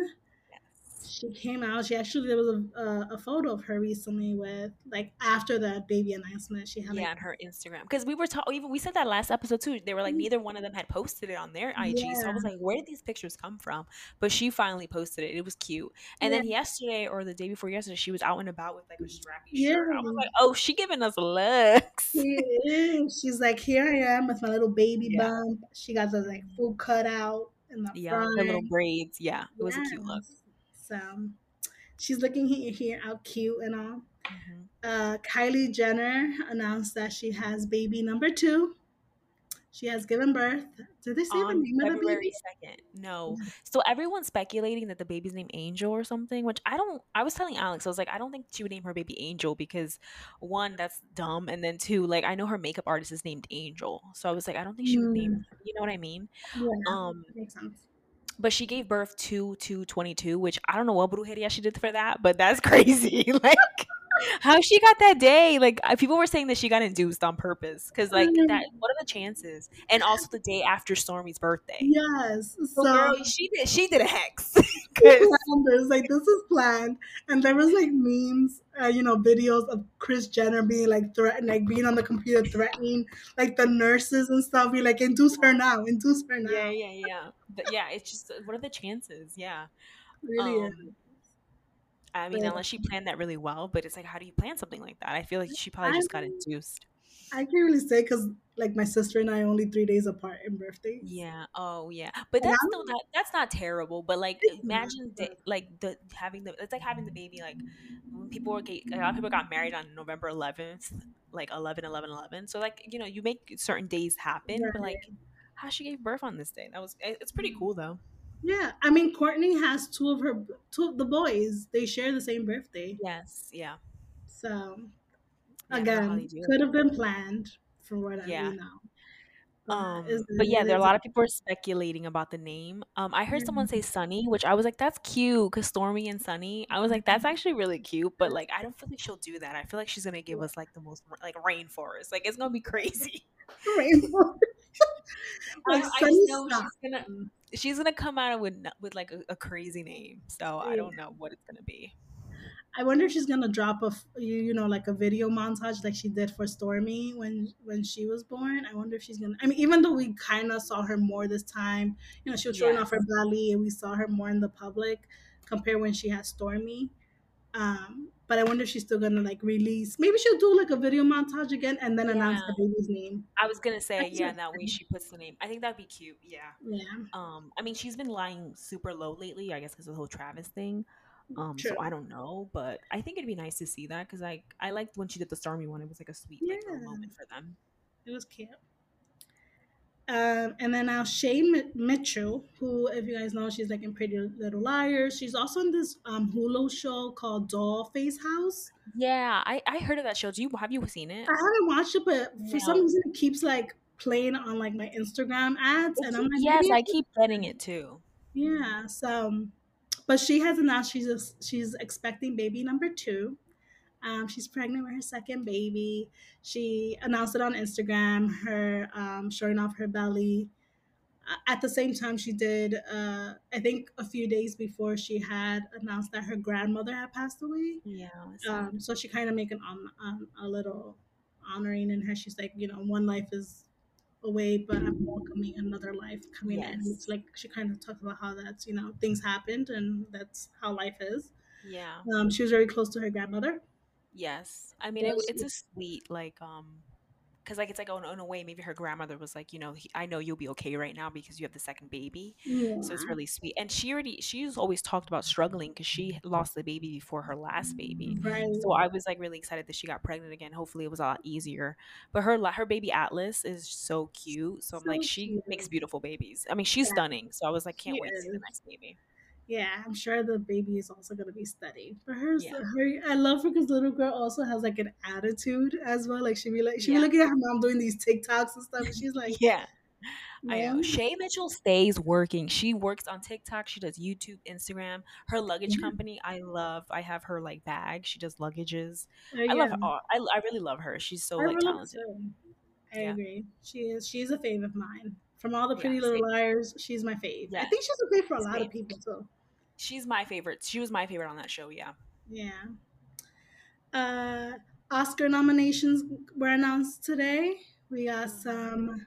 Yes. She came out. She actually, there was a photo of her recently with, like, after the baby announcement. She had on her Instagram. Because we were even we said that last episode too. They were like, neither one of them had posted it on their IG. Yeah. So I was like, where did these pictures come from? But she finally posted it. It was cute. And then yesterday, or the day before yesterday, she was out and about with like a strappy shirt. I was like, oh, she giving us looks. She is. She's like, here I am with my little baby bump. She got the like full cut out in the front. The little braids. Yeah, it was a cute look. So she's looking here out cute and all. Mm-hmm. Kylie Jenner announced that she has baby number 2. She has given birth. Did they say the name of the baby? February 2nd. No. So everyone's speculating that the baby's named Angel or something, which I was telling Alex, I was like, I don't think she would name her baby Angel because, one, that's dumb. And then, two, like, I know her makeup artist is named Angel. So I was like, I don't think she would name her. You know what I mean? Yeah, makes sense. But she gave birth to 2/22, which I don't know what brujeria she did for that, but that's crazy. Like, how she got that day? Like, people were saying that she got induced on purpose because, like, that. What are the chances? And also the day after Stormi's birthday. Yes, so girl, she did a hex. Like, this is planned, and there was like memes, you know, videos of Kris Jenner being like threatened, like being on the computer threatening like the nurses and stuff. Be like, induce her now. Yeah. But yeah, it's just, what are the chances? Yeah, really. I mean, unless she planned that really well, but it's like, how do you plan something like that? I feel like she probably just got induced. I can't really say because, like, my sister and I are only 3 days apart in birthdays. Yeah. Oh, yeah. But that's still not, that's not terrible. But like, imagine it's like having the baby, like, when a lot of people got married on November 11th, like 11/11/11. So like, you know, you make certain days happen, but like, how she gave birth on this day? It's pretty cool though. Yeah, I mean, Courtney has two of the boys. They share the same birthday. Yes, yeah. So, again, could have been planned from what I know. But yeah, there are a lot of people are speculating about the name. I heard someone say Sunny, which I was like, that's cute, because Stormi and Sunny. I was like, that's actually really cute, but like, I don't feel like she'll do that. I feel like she's gonna give us like the most like rainforest. Like, it's gonna be crazy. Rainforest. Like, I know she's gonna come out with like a crazy name, so I don't know what it's gonna be. I wonder if she's gonna drop you know like a video montage like she did for Stormi when she was born. I wonder if she's gonna. I mean, even though we kind of saw her more this time, you know, she was showing off her belly, and we saw her more in the public compared when she had Stormi. But I wonder if she's still gonna like release. Maybe she'll do like a video montage again and then announce the baby's name. I was gonna say that way she puts the name. I think that'd be cute. Yeah. Yeah. I mean, she's been lying super low lately. I guess because of the whole Travis thing. True. So I don't know, but I think it'd be nice to see that because I liked when she did the Stormi one. It was like a sweet little moment for them. It was cute. And then now Shay Mitchell, who, if you guys know, she's like in Pretty Little Liars. She's also in this Hulu show called Dollface House. Yeah, I heard of that show. Have you seen it? I haven't watched it, but for some reason it keeps like playing on like my Instagram ads, and I'm like, yes, I keep getting it too. Yeah. So, but she has announced she's expecting baby number 2. She's pregnant with her second baby. She announced it on Instagram, her showing off her belly. At the same time, she did, I think a few days before, she had announced that her grandmother had passed away. Yeah. So she kind of made a little honoring in her. She's like, you know, one life is away, but I'm welcoming another life coming in. It's like she kind of talked about how that's, you know, things happened and that's how life is. Yeah. She was very close to her grandmother. Yes, I mean, it's a sweet like because like it's like, oh, in a way, maybe her grandmother was like, you know, I know you'll be okay right now because you have the second baby. Yeah. So it's really sweet. And she's always talked about struggling because she lost the baby before her last baby. Right. So I was like really excited that she got pregnant again. Hopefully it was a lot easier. But her baby Atlas is so cute. So I'm like, she makes beautiful babies. I mean, she's stunning. So I was like, can't wait to see the next baby. Yeah, I'm sure the baby is also going to be studied. But I love her because little girl also has like an attitude as well. Like she'd be looking at her mom doing these TikToks and stuff. And she's like, yeah, I know. Shay Mitchell stays working. She works on TikTok. She does YouTube, Instagram. Her luggage company, I love. I have her like bag. She does luggages. I love her. I really love her. She's so talented. So. I agree. She's a fave of mine. From all the Pretty Little Liars, she's my fave. Yeah. I think she's a fave for a lot of people too. She's my favorite. She was my favorite on that show, yeah. Yeah. Oscar nominations were announced today. We got some.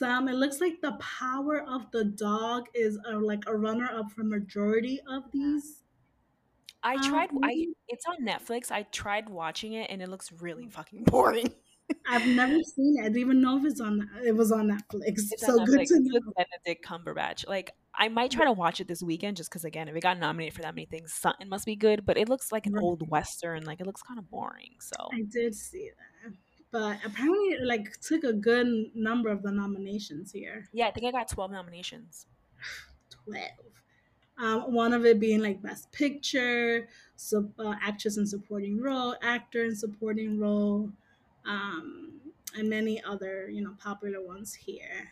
It looks like The Power of the Dog is a runner-up for majority of these. It's on Netflix. I tried watching it, and it looks really fucking boring. I've never seen it. I didn't even know if it was on Netflix. It's so on Netflix. Good to know. With Benedict Cumberbatch. I might try to watch it this weekend just because, again, if it got nominated for that many things, something must be good. But it looks like an old Western. It looks kind of boring. So I did see that. But apparently it took a good number of the nominations here. Yeah, I think I got 12 nominations. 12. One of it being Best Picture, Actress in Supporting Role, Actor in Supporting Role. And many other, popular ones here.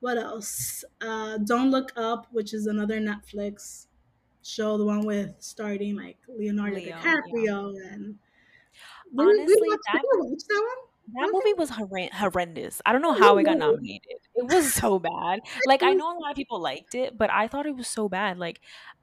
What else? Don't Look Up, which is another Netflix show, the one with starting Leo, DiCaprio. Yeah. And honestly, that one? That movie was horrendous. I don't know how it got nominated. It was so bad. I know a lot of people liked it, but I thought it was so bad.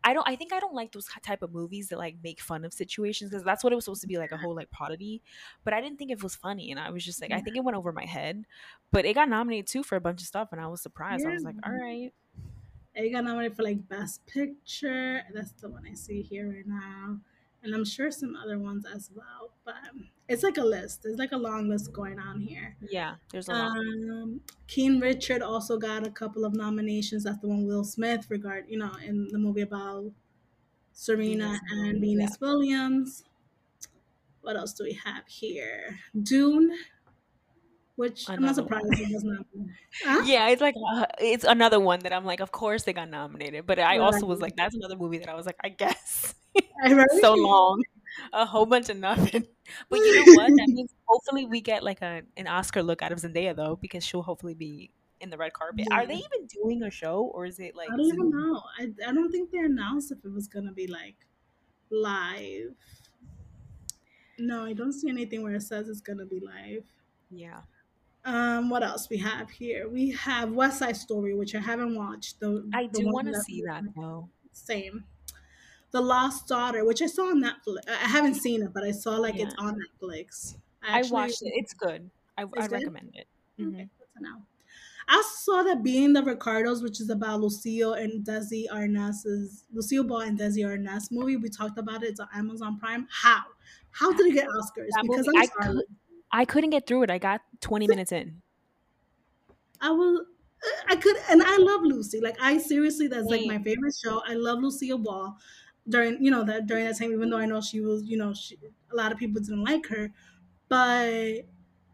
I think I don't like those type of movies that make fun of situations, because that's what it was supposed to be, a whole parody. But I didn't think it was funny, and I was just I think it went over my head. But it got nominated too for a bunch of stuff, and I was surprised. Yeah. I was like, all right. It got nominated for Best Picture. That's the one I see here right now. And I'm sure some other ones as well. But it's a list. There's a long list going on here. Yeah, there's a lot. King Richard also got a couple of nominations. That's the one Will Smith in the movie about Serena and Venus Williams. What else do we have here? Dune, which another I'm not surprised it was nominated. Yeah, it's another one that I'm of course they got nominated. But I also was that's another movie that I was I guess. So long, a whole bunch of nothing. But you know what? That means hopefully we get an Oscar look out of Zendaya though, because she'll hopefully be in the red carpet. Yeah. Are they even doing a show, or is it I don't even know. I don't think they announced if it was gonna be live. No, I don't see anything where it says it's gonna be live. Yeah. What else we have here? We have West Side Story, which I haven't watched. I do want to see that though. Same. The Lost Daughter, which I saw on Netflix. I haven't seen it, but I saw it's on Netflix. I watched it. It's good. I recommend it. Mm-hmm. Okay, good to know. I saw that Being the Ricardos, which is about Lucille Ball and Desi Arnaz movie. We talked about it. It's on Amazon Prime. How did it get Oscars? Because movie, I couldn't get through it. I got 20 minutes in. And I love Lucy. I seriously, that's my favorite show. I love Lucille Ball. During that time, even though I know she was, a lot of people didn't like her, but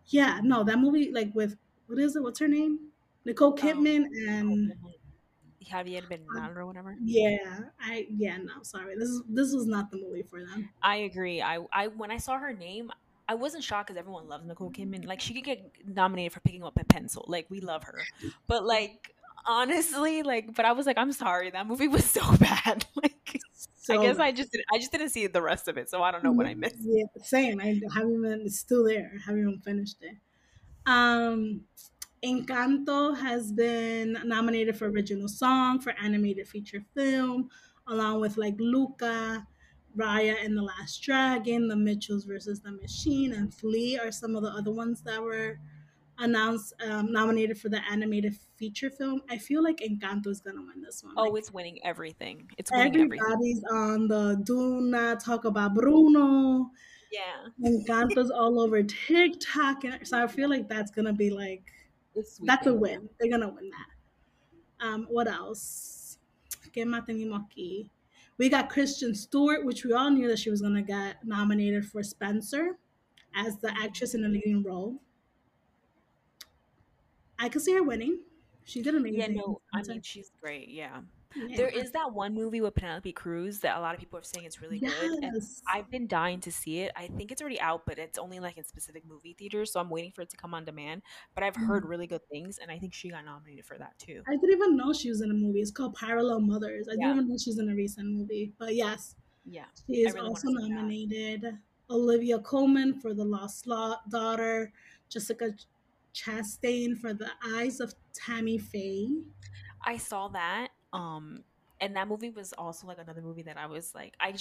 yeah, no, that movie, with, what's her name? Nicole Kidman and Javier Bernal or whatever. Yeah. Sorry. This was not the movie for them. I agree. I when I saw her name, I wasn't shocked because everyone loves Nicole Kidman. She could get nominated for picking up a pencil. We love her, but honestly, but I was I'm sorry, that movie was so bad. So I guess I just didn't see the rest of it, so I don't know what I missed. Yeah, same. I haven't even. It's still there. I haven't even finished it. Encanto has been nominated for original song, for animated feature film, along with Luca, Raya and the Last Dragon, The Mitchells versus the Machine, and Flea are some of the other ones that were announced, nominated for the animated feature film. I feel Encanto is gonna win this one. Oh, it's winning everything. Everybody's on the Do Not Talk About Bruno. Yeah. Encanto's all over TikTok. So I feel like that's going to be like, that's a win. They're going to win that. What else? ¿Qué más tenemos aquí? We got Kristen Stewart, which we all knew that she was going to get nominated for Spencer as the actress in a leading role. I could see her winning. She did amazing. Yeah, no, I mean, she's great, yeah. Yeah. There is that one movie with Penelope Cruz that a lot of people are saying is really good. And I've been dying to see it. I think it's already out, but it's only like in specific movie theaters, so I'm waiting for it to come on demand. But I've heard really good things, and I think she got nominated for that too. I didn't even know she was in a movie. It's called Parallel Mothers. I didn't even know she was in a recent movie. But yes, yeah, she is really also nominated. Olivia Colman for The Lost Daughter. Jessica Chastain for The Eyes of Tammy Faye. I saw that. And that movie was also like another movie that I was like, I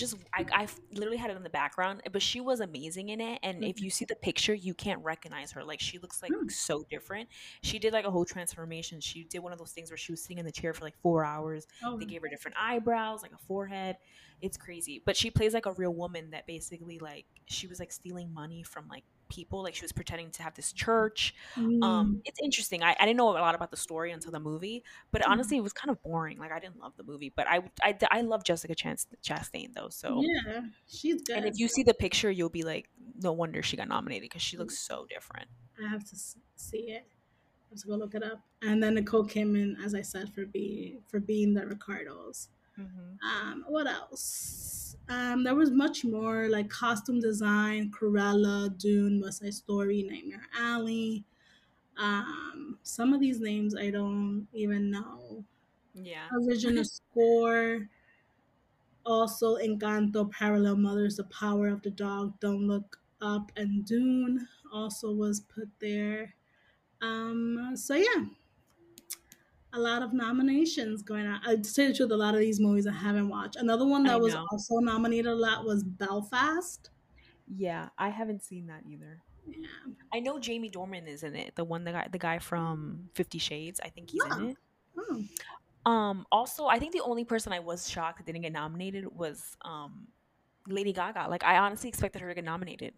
literally had it in the background, but she was amazing in it. And if you see the picture, you can't recognize her. Like, she looks like so different. She did like a whole transformation. She did one of those things where she was sitting in the chair for like 4 hours. They gave her different eyebrows, like a forehead. It's crazy. But she plays like a real woman that basically like, she was like stealing money from like people. Like, she was pretending to have this church. It's interesting. I didn't know a lot about the story until the movie, but honestly it was kind of boring. Like, I didn't love the movie, but I love Jessica Chastain though, so yeah, she's good. And if you see the picture, you'll be like, no wonder she got nominated, because she looks so different. I have to see it. I'm just gonna look it up. And then Nicole Kidman, as I said, for being the Ricardos. What else? There was much more, like costume design, Cruella, Dune, West Side Story, Nightmare Alley. Some of these names I don't even know. Yeah. Original score. Also, Encanto, Parallel Mothers, The Power of the Dog, Don't Look Up, and Dune also was put there. So yeah, a lot of nominations going on. To tell you the truth, a lot of these movies I haven't watched. Another one that was also nominated a lot was Belfast. Yeah, I haven't seen that either. Yeah, I know Jamie Dornan is in it. The one the guy from 50 Shades. I think he's in it. Oh. Also, I think the only person I was shocked that didn't get nominated was Lady Gaga. Like, I honestly expected her to get nominated.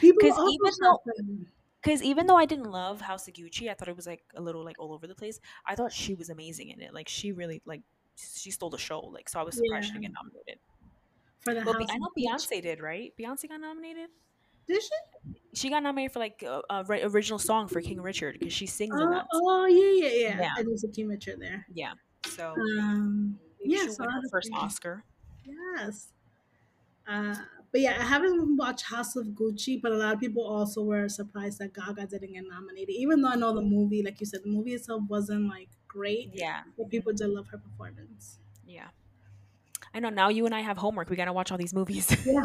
Because even though I didn't love House of Gucci, I thought it was like a little like all over the place. I thought she was amazing in it. Like, she really like, she stole the show. Like, so I was surprised she didn't get nominated. For the House, I know Beyoncé did, right? Beyoncé got nominated. Did she? She got nominated for like a original song for King Richard, because she sings in that. Oh yeah. I did see King Richard there. Yeah. So she won her first Oscar. Yes. But yeah, I haven't watched House of Gucci, but a lot of people also were surprised that Gaga didn't get nominated. Even though I know the movie, like you said, the movie itself wasn't like great. Yeah. But people did love her performance. Yeah. I know, now you and I have homework. We got to watch all these movies. Yeah.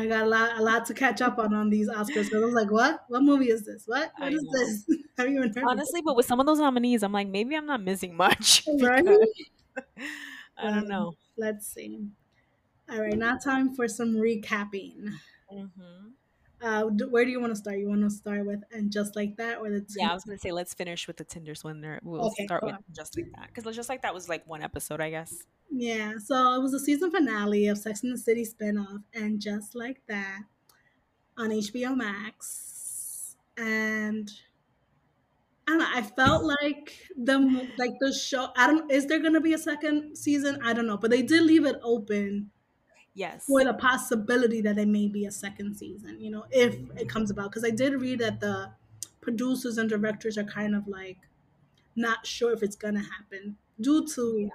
I got a lot to catch up on these Oscars. Because I was like, what? What movie is this? What is this? Have you even heard? Honestly, but with some of those nominees, I'm like, maybe I'm not missing much. Right? I don't know. Let's see. All right, now time for some recapping. Where do you want to start? You want to start with And Just Like That, or the Tinder? Yeah, I was going to say, let's finish with the Tinder Swindler. We'll start with Just Like That, because Just Like That was like one episode, I guess. Yeah, so it was the season finale of Sex and the City spinoff, And Just Like That, on HBO Max. And I don't know, I felt like the show, I don't, is there going to be a second season? I don't know, but they did leave it open. Yes. For the possibility that there may be a second season, you know, if it comes about. Because I did read that the producers and directors are kind of like not sure if it's going to happen due to,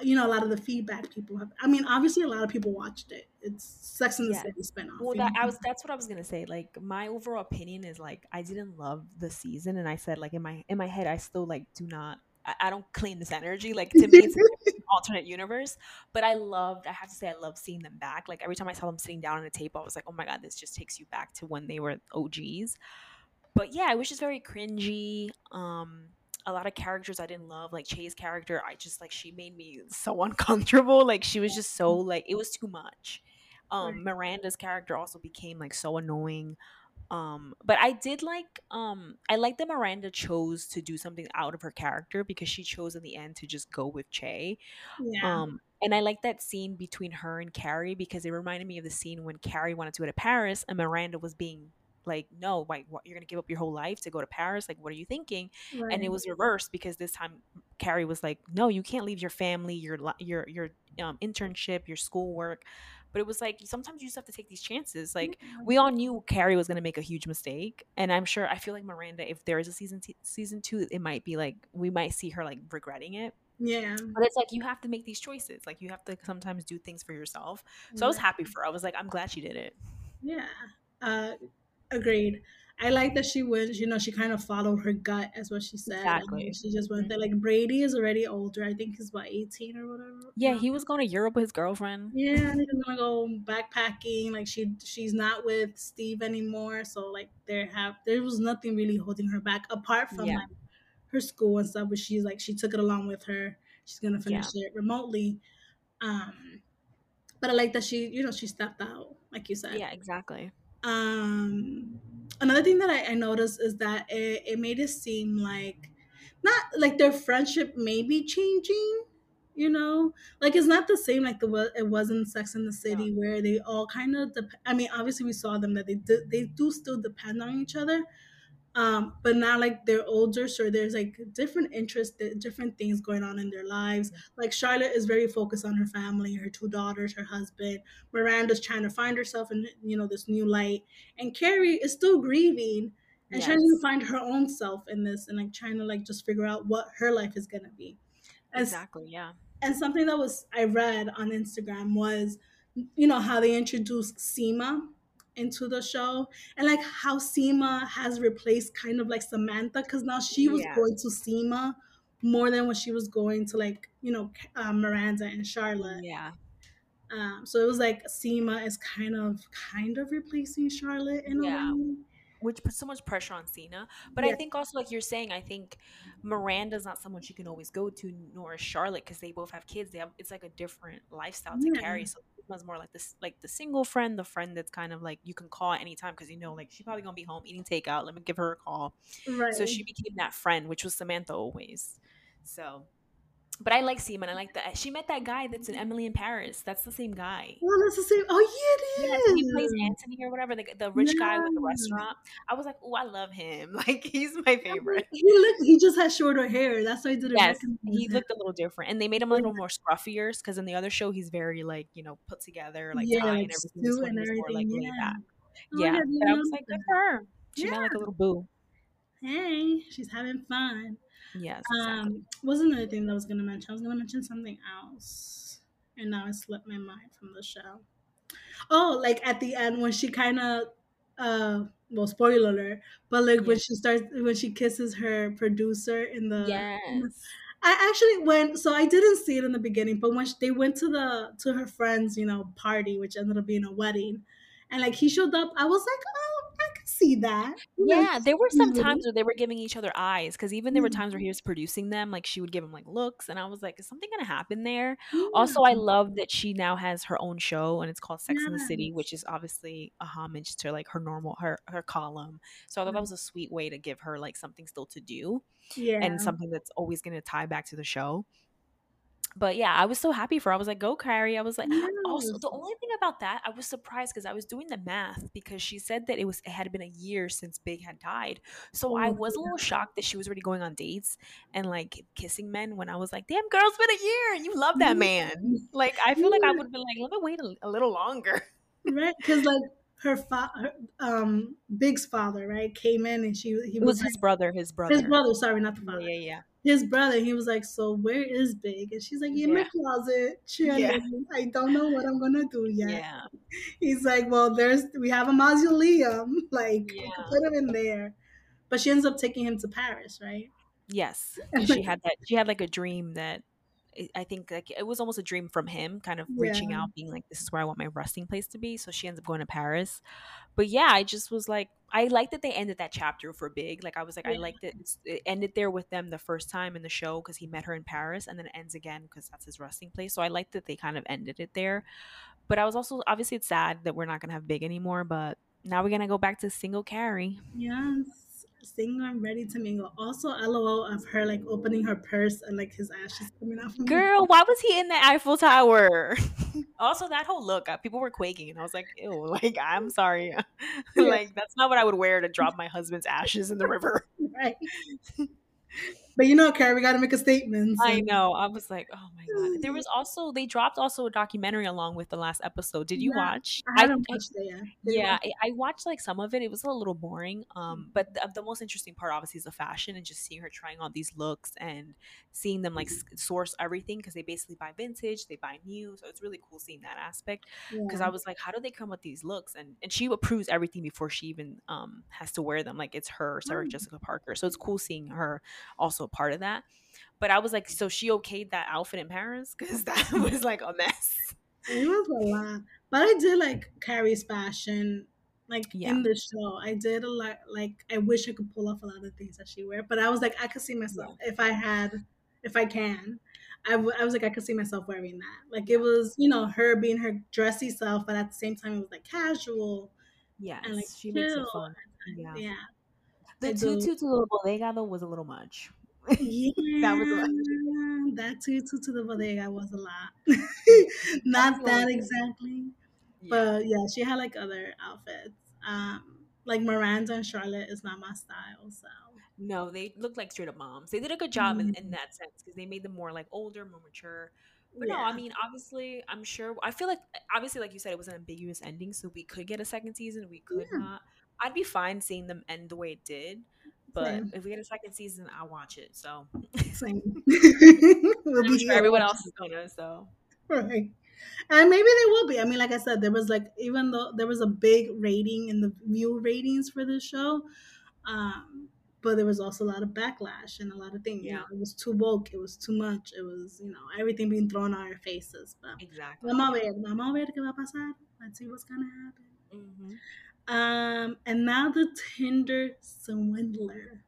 you know, a lot of the feedback people have. I mean, obviously a lot of people watched it. It's Sex and the City spinoff. Well, that's what I was going to say. Like, my overall opinion is like, I didn't love the season. And I said, like, in my head, I still like do not. I don't claim this energy. Like, to me, it's an alternate universe. But I have to say I love seeing them back. Like, every time I saw them sitting down on a table, I was like, oh my God, this just takes you back to when they were OGs. But yeah, it was just very cringy. A lot of characters I didn't love. Like, Che's character, I just like, she made me so uncomfortable. Like, she was just so like, it was too much. Miranda's character also became like so annoying. But I did like, I like that Miranda chose to do something out of her character, because she chose in the end to just go with Che. Yeah. And I like that scene between her and Carrie, because it reminded me of the scene when Carrie wanted to go to Paris and Miranda was being like, no, like, what, you're gonna give up your whole life to go to Paris? Like, what are you thinking? Right. And it was reversed, because this time Carrie was like, no, you can't leave your family, your internship, your schoolwork. But it was like, sometimes you just have to take these chances. Like, we all knew Carrie was going to make a huge mistake. And I feel like Miranda, if there is a season two, it might be like, we might see her like regretting it. Yeah. But it's like, you have to make these choices. Like, you have to sometimes do things for yourself. So I was happy for her. I was like, I'm glad she did it. Yeah. Agreed. I like that she went, she kind of followed her gut, as what she said. Exactly. And she just went there. Like, Brady is already older. I think he's, 18 or whatever? Yeah, he was going to Europe with his girlfriend. Yeah, he was going to go backpacking. Like, she's not with Steve anymore. So, like, there was nothing really holding her back, apart from, her school and stuff. But she's, she took it along with her. She's going to finish it remotely. But I like that she, she stepped out, like you said. Yeah, exactly. Another thing that I noticed is that it made it seem like, not like their friendship may be changing, like it's not the same like it was in Sex and the City, where they all kind of obviously we saw them that they do still depend on each other, but now like they're older, so there's like different interests, different things going on in their lives. Like Charlotte is very focused on her family, her two daughters, her husband. Miranda's trying to find herself in this new light, and Carrie is still grieving and trying to find her own self in this, and like trying to like just figure out what her life is gonna be. And something that I read on Instagram was how they introduced Seema into the show, and like how Seema has replaced kind of like Samantha, because now she was going to Seema more than when she was going to Miranda and Charlotte. So it was like Seema is kind of replacing Charlotte in a way, which puts so much pressure on Seema. But I think also, like you're saying, I think Miranda's not someone she can always go to, nor is Charlotte, because they both have kids. It's like a different lifestyle to carry. So was more like this, like the single friend, the friend that's kind of like you can call at any time, because like she's probably gonna be home eating takeout, let me give her a call. Right. So she became that friend, which was Samantha always. So, but I like Seema. I like that she met that guy that's in Emily in Paris. That's the same guy. Well, that's the same. Oh yeah, it is. Yeah, he plays Anthony or whatever, the rich guy with the restaurant. I was like, oh, I love him. Like, he's my favorite. He just has shorter hair. That's why I didn't. Yes, he looked a little different, and they made him a little more scruffier, because in the other show he's very put together, tie and everything. This one is more like laid back. But I was like, good for her. She got like a little boo. Hey, she's having fun. Yes. Exactly. Was another thing that I was going to mention. I was going to mention something else, and now it slipped my mind from the show. Oh, like at the end when she kind of, spoiler alert, but like when she kisses her producer in the. Yes. I actually went. So I didn't see it in the beginning, but when they went to to her friend's, party, which ended up being a wedding, and like he showed up, I was like, oh. I could see that. Yeah, there were some times where they were giving each other eyes, because even there were times where he was producing them, like she would give him like looks, and I was like, is something gonna happen there? Also, I love that she now has her own show, and it's called Sex and the City, which is obviously a homage to like her normal her column. So I thought that was a sweet way to give her like something still to do, and something that's always gonna tie back to the show. But yeah, I was so happy for her. I was like, go Carrie. I was like, also the only thing about that, I was surprised, because I was doing the math, because she said that it had been a year since Big had died. So I was a little shocked that she was already going on dates and like kissing men, when I was like, damn girl, it's been a year and you love that man. Like, I feel like I would have been like, let me wait a little longer. Right. Because like her father, Big's father, right, came in and he was his like, brother. His brother. Sorry, not the father. Yeah. His brother, he was like, so where is Big? And she's like, in my closet. I don't know what I'm going to do yet. Yeah. He's like, well, we have a mausoleum. Like, put him in there. But she ends up taking him to Paris, right? Yes. And she had like a dream that I think like it was almost a dream from him, kind of reaching out, being like, this is where I want my resting place to be. So she ends up going to Paris. But yeah, I just was like, I liked that they ended that chapter for Big. Like, I was like, I liked that it ended there with them the first time in the show, because he met her in Paris, and then it ends again because that's his resting place. So I liked that they kind of ended it there. But I was also, obviously it's sad that we're not going to have Big anymore, but now we're going to go back to single Carrie. Yes. Single and ready to mingle. Also, LOL of her, like, opening her purse and, like, his ashes coming out from Girl, why was he in the Eiffel Tower? Also, that whole look, people were quaking. And I was like, ew, like, I'm sorry. Like, that's not what I would wear to drop my husband's ashes in the river. Right. But you know, Carrie, we got to make a statement. So. I know. I was like, oh my God. There was also, they dropped also a documentary along with the last episode. Did you watch? I haven't watched it yet. Yeah, I watched like some of it. It was a little boring. But the most interesting part obviously is the fashion and just seeing her trying all these looks and seeing them like source everything, because they basically buy vintage, they buy new. So it's really cool seeing that aspect, because I was like, how do they come with these looks? And she approves everything before she even has to wear them. Like it's her, Sarah Jessica Parker. So it's cool seeing her also part of that. But I was like, so she okayed that outfit in Paris, because that was like a mess. It was a lot. But I did like Carrie's fashion, like in the show. I did a lot. Like I wish I could pull off a lot of things that she wear, but I was like, I could see myself I was like, I could see myself wearing that. Like it was, you know, her being her dressy self, but at the same time it was like casual. Yeah, and like she makes it fun. Yeah. The tutu to the bodega though was a little much. Yeah, that tutu to the bodega was a lot. Not that exactly, but yeah, she had like other outfits. Like Miranda and Charlotte is not my style, so no, they look like straight up moms. They did a good job in that sense, because they made them more like older, more mature. But no, I mean, obviously, I'm sure. I feel like obviously, like you said, it was an ambiguous ending, so we could get a second season. We could not. I'd be fine seeing them end the way it did. But if we get a second season, I'll watch it. So same. I'm sure everyone else is gonna. So right, and maybe they will be. I mean, like I said, there was like, even though there was a big rating in the view ratings for this show, but there was also a lot of backlash and a lot of things. Yeah, you know, it was too woke. It was too much. It was, you know, everything being thrown on our faces. But exactly. Vamos a ver qué va a pasar. Let's see what's gonna happen. Mm-hmm. And now the Tinder Swindler,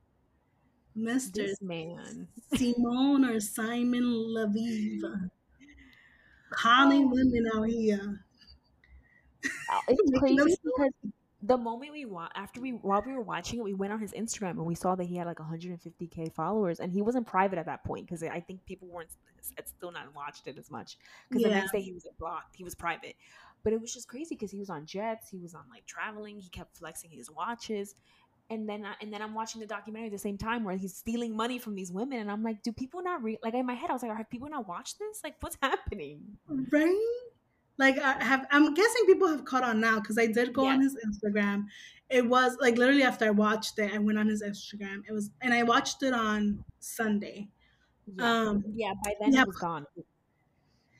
Mr. This man. Simon or Simon Leviev, calling women out here. It's crazy because the moment while we were watching it, we went on his Instagram and we saw that he had like 150,000 followers, and he wasn't private at that point, because I think people weren't still not watched it as much, because the next day he was blocked, he was private. But it was just crazy because he was on jets, he was on like traveling, he kept flexing his watches, and then I'm watching the documentary at the same time where he's stealing money from these women, and I'm like, do people not like in my head I was like, have people not watched this? Like, what's happening? Right? Like I'm guessing people have caught on now, because I did go on his Instagram. It was like literally after I watched it, I went on his Instagram. It was, and I watched it on Sunday. Yeah. By then it was gone.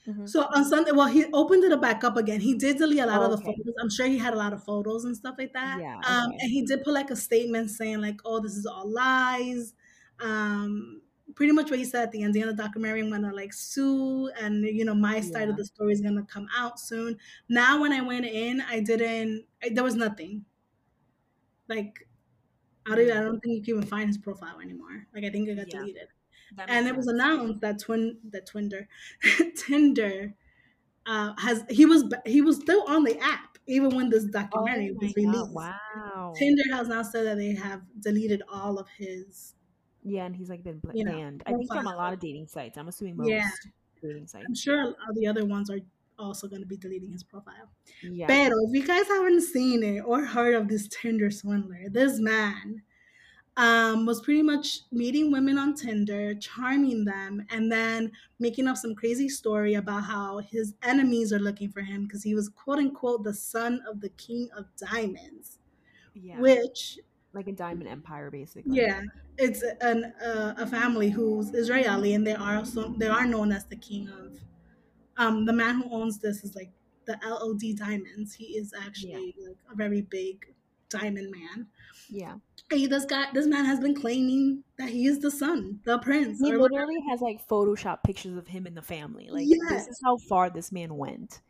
Mm-hmm. So on Sunday, well, he opened it back up again. He did delete a lot of the photos. I'm sure he had a lot of photos and stuff like that. Yeah, and he did put like a statement saying like, oh, this is all lies. Pretty much what he said at the end of the documentary, I'm going to like sue, and you know, my side of the story is going to come out soon. Now when I went in, there was nothing. Like, I don't think you can even find his profile anymore. Like, I think it got deleted. And it was announced that Tinder he was still on the app even when this documentary was released. Wow! Tinder has now said that they have deleted all of his. Yeah, and he's like been banned. I think from a lot of dating sites. I'm assuming most dating sites. I'm sure all the other ones are also going to be deleting his profile. Yeah. Pero if you guys haven't seen it or heard of this Tinder Swindler, this man. Was pretty much meeting women on Tinder, charming them, and then making up some crazy story about how his enemies are looking for him because he was, quote unquote, the son of the King of Diamonds. Yeah. Which... like a diamond empire, basically. Yeah. It's a family who's Israeli, and they are known as the King of... the man who owns this is like the LOD Diamonds. He is actually like a very big diamond man. Yeah. This man has been claiming that he is the son, the prince. He literally has like Photoshop pictures of him and the family. Like this is how far this man went.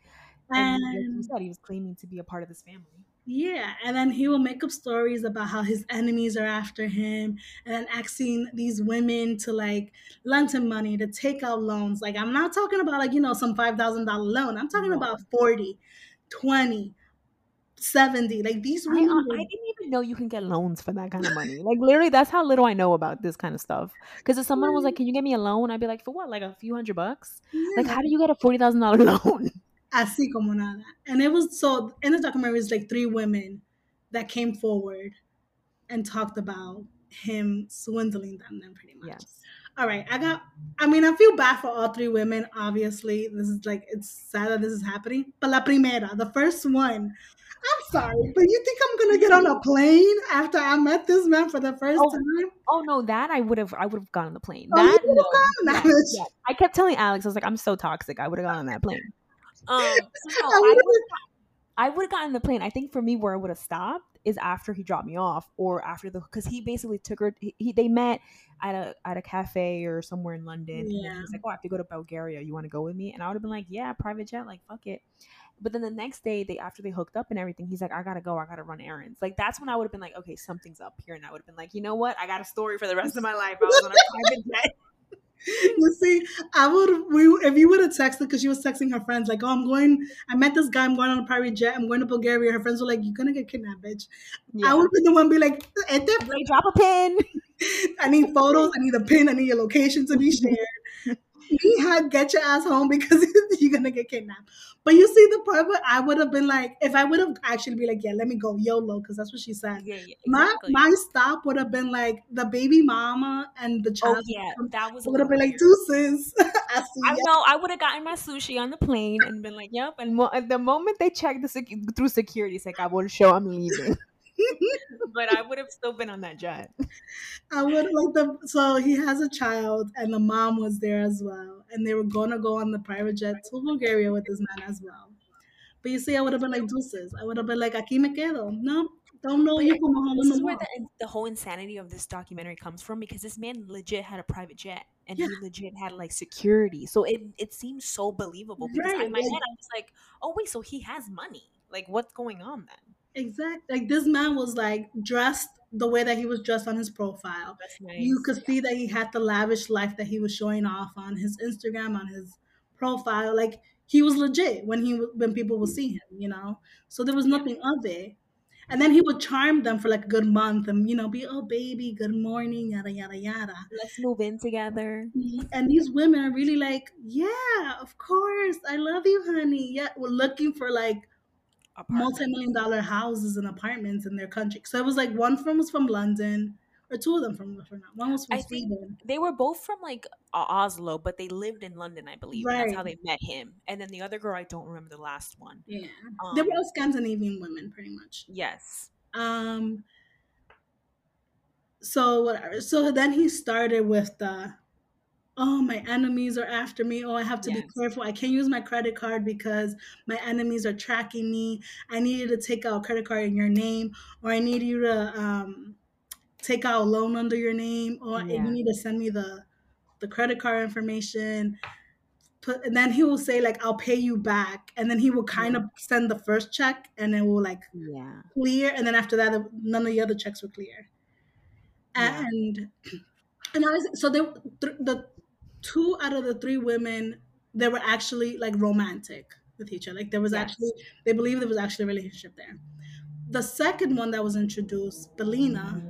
And like you said, he was claiming to be a part of this family. Yeah, and then he will make up stories about how his enemies are after him, and then asking these women to like lend him money, to take out loans. Like, I'm not talking about like, you know, some $5,000 loan. I'm talking about 40, 20. 70. Like, these women, I didn't even know you can get loans for that kind of money. Like, literally, that's how little I know about this kind of stuff. Because if someone was like, "Can you get me a loan?" I'd be like, "For what? Like a few $100 bucks?" Yeah. Like, how do you get a $40,000 loan? Así como nada. And it was so. In the documentary, it's like three women that came forward and talked about him swindling them pretty much. Yes. All right, I feel bad for all three women, obviously. This is like, it's sad that this is happening. But la primera, the first one, I'm sorry, but you think I'm going to get on a plane after I met this man for the first time? Oh, no, that I would have gone on the plane. Oh, that, you no. Gone on that. Yes, yes. I kept telling Alex, I was like, I'm so toxic. I would have gone on that plane. I would have gotten the plane. I think for me, where I would have stopped is after he dropped me off, or after because he basically took her. They met at a cafe or somewhere in London. Yeah. And he was like, "Oh, I have to go to Bulgaria. You want to go with me?" And I would have been like, "Yeah, private jet. Like, fuck it." But then the next day, after they hooked up and everything, he's like, "I gotta go. I gotta run errands." Like, that's when I would have been like, "Okay, something's up here," and I would have been like, "You know what? I got a story for the rest of my life. I was on a private jet." You see, if you would have texted, because she was texting her friends like, "Oh, I met this guy, I'm going on a private jet, I'm going to Bulgaria." Her friends were like, "You're gonna get kidnapped, bitch." Yeah. I would have been the one be like, "Drop a pin. I need photos, I need a pin, I need your location to be shared. Get your ass home because you're gonna get kidnapped." But you see, the part where I would have been like, if I would have actually be like, "Yeah, let me go, YOLO," because that's what she said. Yeah, exactly. My stop would have been like the baby mama and the child. Oh yeah, that was. Would have been like, "Deuces." I know. I would have gotten my sushi on the plane and been like, "Yep." And at the moment they checked through security, it's like, "I won't show. I'm leaving." But I would have still been on that jet. I would like so he has a child and the mom was there as well, and they were gonna go on the private jet to Bulgaria with this man as well. But you see, I would have been like, "Deuces." I would have been like, "Aquí me quedo." No, don't know you from home. This is where the whole insanity of this documentary comes from, because this man legit had a private jet and yeah. He legit had like security, so it seems so believable. Because right. In my head, I was like, "Oh wait, so he has money? Like, what's going on then?" Exactly. Like, this man was like dressed the way that he was dressed on his profile. Nice. You could see that he had the lavish life that he was showing off on his Instagram, on his profile. Like, he was legit when people would see him, you know. So there was nothing of it. And then he would charm them for like a good month and, you know, be, "Oh, baby, good morning, yada, yada, yada. Let's move in together." And these women are really like, "Yeah, of course. I love you, honey." Yeah, we're looking for like multi-million-dollar houses and apartments in their country. So it was like one was from London, or two of them from one was from Sweden. They were both from like Oslo, but they lived in London, I believe. Right. That's how they met him. And then the other girl, I don't remember the last one. Yeah, they were all Scandinavian women, pretty much. Yes. So whatever. So then he started with the, "Oh, my enemies are after me. Oh, I have to be careful. I can't use my credit card because my enemies are tracking me. I need you to take out a credit card in your name, or I need you to take out a loan under your name, or you need to send me the credit card information." And then he will say like, "I'll pay you back," and then he will kind of send the first check, and it will like clear, and then after that, none of the other checks were clear. Yeah. And I was, so the two out of the three women, they were actually like romantic with each other. Like, there was actually, they believed there was actually a relationship there. The second one that was introduced, Belina,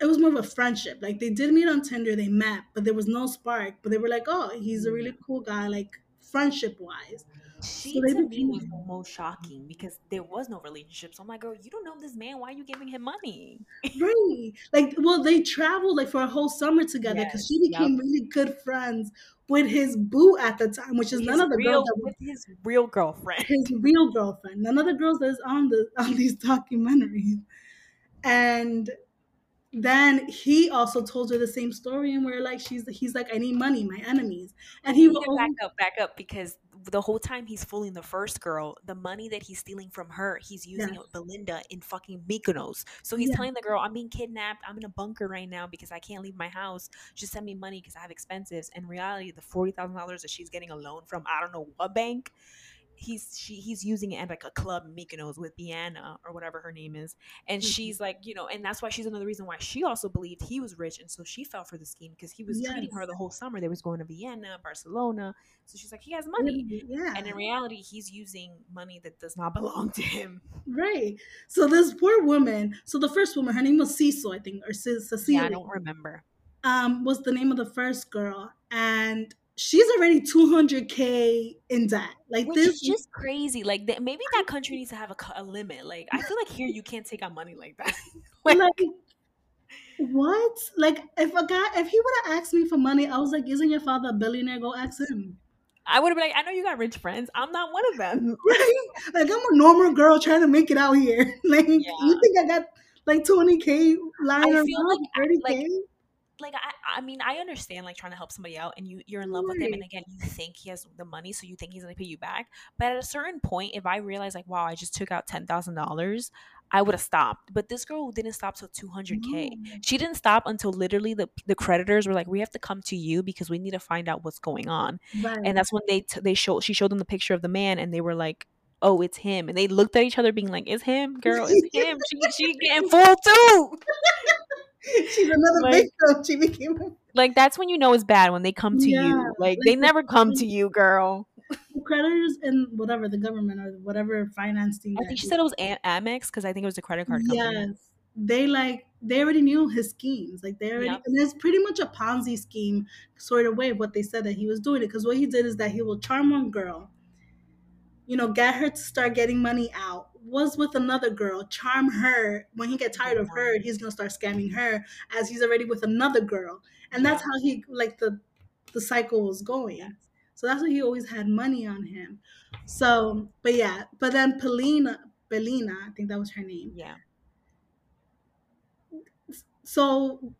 it was more of a friendship. Like, they did meet on Tinder, they met, but there was no spark. But they were like, "Oh, he's a really cool guy," like friendship wise. She to me was the most shocking because there was no relationship. So I'm like, "Girl, you don't know this man. Why are you giving him money?" Right. Like, well, they traveled like for a whole summer together because she became really good friends with his boo at the time, which is none of the girls that with his real girlfriend. His real girlfriend. None of the girls that is on these documentaries. And then he also told her the same story, and we're like, he's like, "I need money, my enemies." And he will back up because the whole time he's fooling the first girl, the money that he's stealing from her, he's using it with Belinda in fucking Mykonos. So he's telling the girl, "I'm being kidnapped. I'm in a bunker right now because I can't leave my house. Just send me money because I have expenses." In reality, the $40,000 that she's getting a loan from, I don't know what bank, he's using it at like a club in Mykonos with Diana or whatever her name is, and she's like, you know, and that's why she's another reason why she also believed he was rich, and so she fell for the scheme because he was treating her the whole summer. They was going to Vienna, Barcelona, so she's like, he has money, and in reality, he's using money that does not belong to him. Right. So this poor woman. So the first woman, her name was Cecil, I think, or Cecilia. Yeah, I don't remember. Was the name of the first girl, and she's already $200K in debt. Like, which this is just crazy. Like, maybe that country needs to have a limit. Like, I feel like here you can't take out money like that. like what? Like, if he would have asked me for money, I was like, isn't your father a billionaire? Go ask him. I would have been like, I know you got rich friends. I'm not one of them. Right? Like, I'm a normal girl trying to make it out here. Like, you think I got like $20K lying around? $30K? Like, I mean, I understand, like, trying to help somebody out and you're in love with him. And again, you think he has the money, so you think he's going to pay you back. But at a certain point, if I realized, like, wow, I just took out $10,000, I would have stopped. But this girl didn't stop till $200K. She didn't stop until literally the creditors were like, we have to come to you because we need to find out what's going on. Right. And that's when she showed them the picture of the man, and they were like, oh, it's him. And they looked at each other being like, it's him, girl, it's him. She getting fooled too. She's another victim. She became like, that's when you know it's bad, when they come to you. Like, they never come to you, girl. The creditors and whatever, the government or whatever finance team. I think she said it was Amex, because I think it was a credit card company. Yes. They already knew his schemes. Like, they already, and it's pretty much a Ponzi scheme sort of way of what they said that he was doing it. Because what he did is that he will charm one girl, you know, get her to start getting money out, was with another girl, charm her. When he gets tired of her, he's gonna start scamming her, as he's already with another girl. And that's how he, like, the cycle was going. So that's why he always had money on him. So, but then Belina, I think that was her name. Yeah. So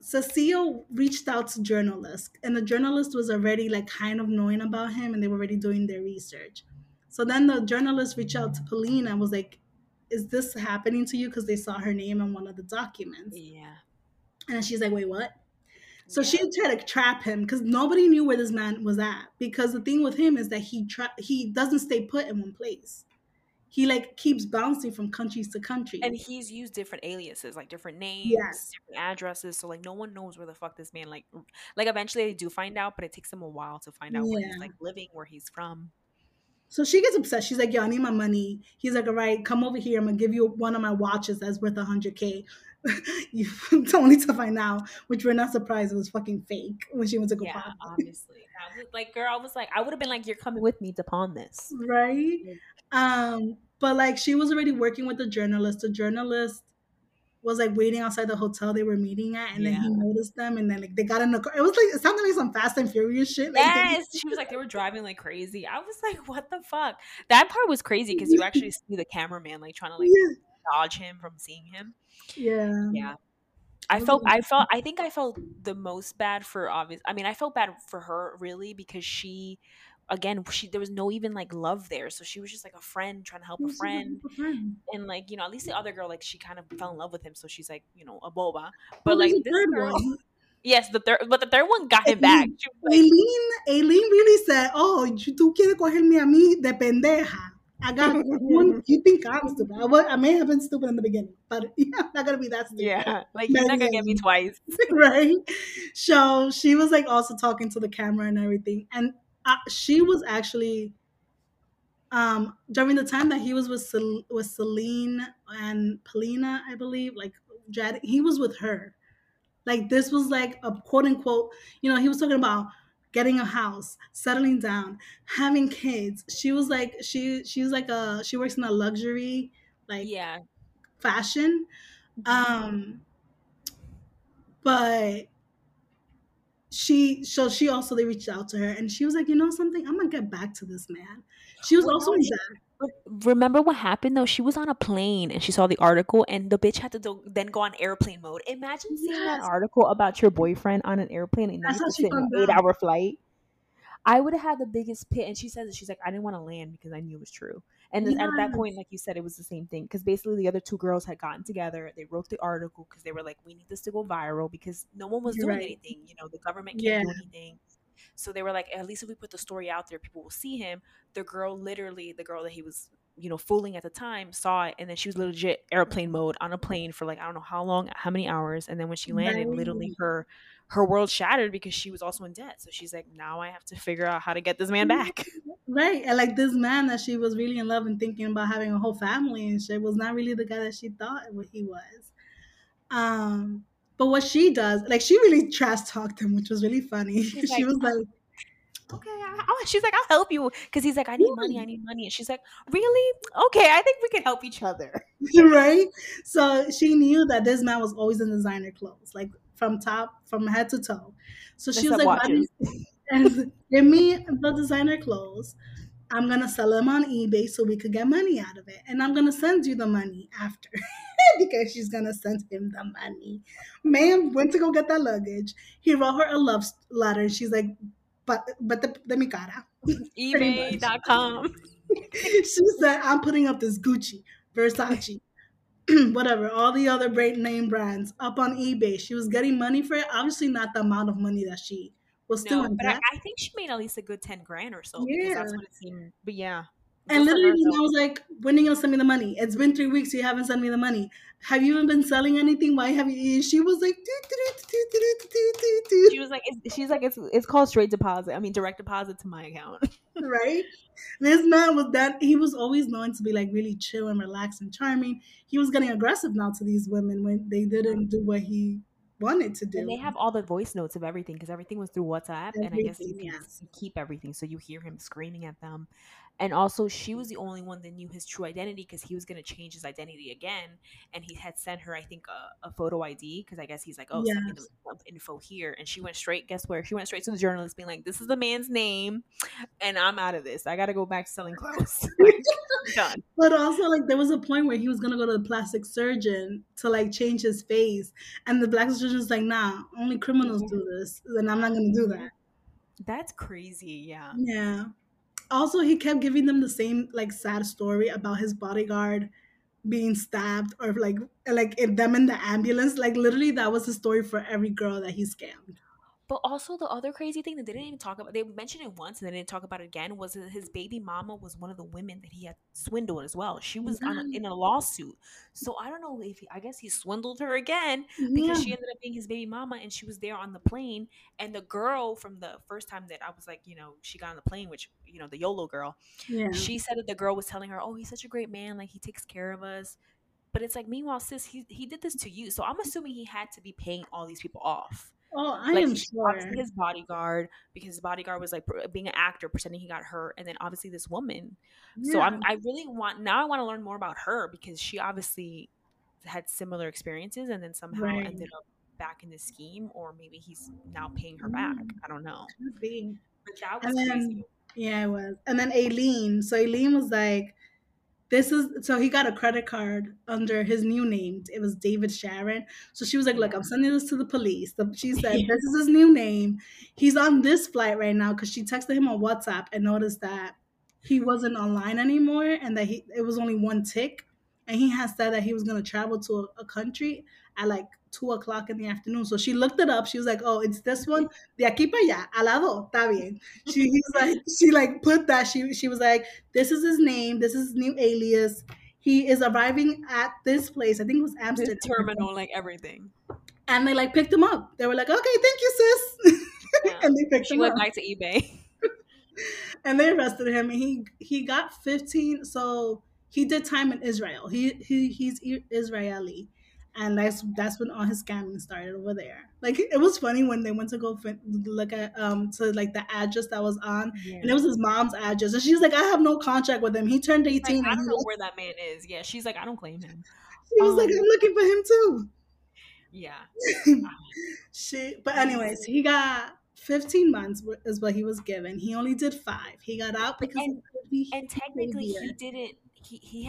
Cecile reached out to journalists, and the journalist was already, like, kind of knowing about him, and they were already doing their research. So then the journalist reached out to Paulina and was like, is this happening to you? Because they saw her name in one of the documents. Yeah. And she's like, wait, what? So she tried to trap him, because nobody knew where this man was at. Because the thing with him is that he doesn't stay put in one place. He, like, keeps bouncing from countries to countries. And he's used different aliases, like different names, different addresses. So, like, no one knows where the fuck this man, like eventually they do find out, but it takes them a while to find out where he's, like, living, where he's from. So she gets obsessed. She's like, yo, I need my money. He's like, all right, come over here. I'm going to give you one of my watches that's worth $100K. Only to find out, which we're not surprised it was fucking fake when she went to go pawn. Yeah, obviously. Like, girl, I was like, I would have been like, you're coming with me to pawn this. Right? But, like, she was already working with the journalist. The journalist was, like, waiting outside the hotel they were meeting at, and then he noticed them, and then, like, they got in the car. It was like, it sounded like some Fast and Furious shit. Like, she was like, they were driving like crazy. I was like, what the fuck? That part was crazy, because you actually see the cameraman, like, trying to, like, dodge him from seeing him. Yeah. I think I felt the most bad for I felt bad for her, really, because she there was no even, like, love there. So she was just like a friend trying to help a friend. And, like, you know, at least the other girl, like, she kind of fell in love with him, so she's like, you know, a boba. But like this girl, the third one got him back. Aileen really said, oh, tú quieres cogerme a mí de pendeja. I got one. You think I'm stupid? I may have been stupid in the beginning, but I'm not gonna be that stupid. Yeah, like, you're not gonna get me twice, right? So she was, like, also talking to the camera and everything, and she was actually during the time that he was with Celine and Paulina, I believe, like, Jad, he was with her. Like, this was like a quote unquote, you know, he was talking about getting a house, settling down, having kids. She was like, she works in a luxury, like, fashion. But she also, they reached out to her, and she was like, you know something, I'm gonna get back to this man. She was also in that. Remember what happened, though? She was on a plane and she saw the article, and the bitch had to then go on airplane mode. Imagine seeing an article about your boyfriend on an airplane, and that's how she found an 8-hour flight. I would have had the biggest pit. And she says that she's like, I didn't want to land because I knew it was true. And then at that point, like you said, it was the same thing, because basically the other two girls had gotten together. They wrote the article because they were like, we need this to go viral, because no one was doing anything. You know, the government can't do anything. So they were like, at least if we put the story out there, people will see him. The girl, literally, the girl that he was, you know, fooling at the time, saw it, and then she was legit airplane mode on a plane for like, I don't know how long, how many hours. And then when she landed, literally her world shattered because she was also in debt. So she's like, now I have to figure out how to get this man back. Right. And like this man that she was really in love and thinking about having a whole family and shit was not really the guy that she thought he was. But what she does, like, she really trash talked him, which was really funny. She was like, okay, she's like, I'll help you, because he's like, I need money, and she's like, really? Okay, I think we can help each other. Right? So she knew that this man was always in designer clothes, like from head to toe. So she was like, give me the designer clothes, I'm gonna sell them on eBay so we could get money out of it, and I'm gonna send you the money after. Because she's gonna send him the money. Man went to go get that luggage. He wrote her a love letter, and she's like, but the mi cara. eBay.com. She said, I'm putting up this Gucci, Versace, whatever, all the other great name brands up on eBay. She was getting money for it. Obviously not the amount of money that she was doing. But I think she made at least a good 10 grand or so. Yeah. Because that's what it seemed. But yeah. And literally, I was like, when are you going to send me the money? It's been 3 weeks. You haven't sent me the money. Have you even been selling anything? Why have you? She was like, she was like, it's called straight deposit. I mean, direct deposit to my account. Right? This man was that, he was always known to be like really chill and relaxed and charming. He was getting aggressive now to these women when they didn't do what he wanted to do. And they have all the voice notes of everything, because everything was through WhatsApp. And I guess you can keep everything. So you hear him screaming at them. And also, she was the only one that knew his true identity, because he was going to change his identity again. And he had sent her, I think, a photo ID, because I guess he's like, send me the info here. And she went straight, guess where? She went straight to the journalist being like, this is the man's name, and I'm out of this. I got to go back to selling clothes. Like, I'm done. But also, like, there was a point where he was going to go to the plastic surgeon to, like, change his face. And the plastic surgeon was like, nah, only criminals do this, and I'm not going to do that. That's crazy, yeah. Yeah. Also, he kept giving them the same, like, sad story about his bodyguard being stabbed or, like them in the ambulance. Like, literally, that was the story for every girl that he scammed. But also, the other crazy thing that they didn't even talk about, they mentioned it once and they didn't talk about it again, was that his baby mama was one of the women that he had swindled as well. She was in a lawsuit. So I don't know if I guess he swindled her again, because she ended up being his baby mama, and she was there on the plane. And the girl from the first time that I was like, you know, she got on the plane, which, you know, the YOLO girl, she said that the girl was telling her, oh, he's such a great man. Like, he takes care of us. But it's like, meanwhile, sis, he did this to you. So I'm assuming he had to be paying all these people off. Oh, I am sure. His bodyguard, because his bodyguard was like being an actor, pretending he got hurt, and then obviously this woman. Yeah. So I want to learn more about her, because she obviously had similar experiences and then somehow ended up back in the scheme, or maybe he's now paying her back. I don't know. Could be. But that was crazy. Yeah, it was. And then Aileen. So Aileen was like, so he got a credit card under his new name. It was David Sharon. So she was like, look, I'm sending this to the police. She said, this is his new name. He's on this flight right now, because she texted him on WhatsApp and noticed that he wasn't online anymore, and that it was only one tick. And he had said that he was going to travel to a country at like 2:00 in the afternoon. So she looked it up. She was like, oh, it's this one. De aquí para allá. Al lado. Está bien. She put that. She was like, this is his name. This is his new alias. He is arriving at this place. I think it was Amsterdam. This terminal, like everything. And they like picked him up. They were like, okay, thank you, sis. Yeah. And they picked him up. She went back to eBay. And they arrested him. And he got 15. So he did time in Israel. He's Israeli. And that's when all his scamming started over there. Like, it was funny when they went to go look at to like the address that was on, and it was his mom's address. And she's like, I have no contract with him. He turned 18. Like, I don't know where that man is. Yeah, she's like, I don't claim him. She was like, I'm looking for him too. Yeah. But anyways, he got 15 months is what he was given. He only did 5. He got out because and technically he didn't. He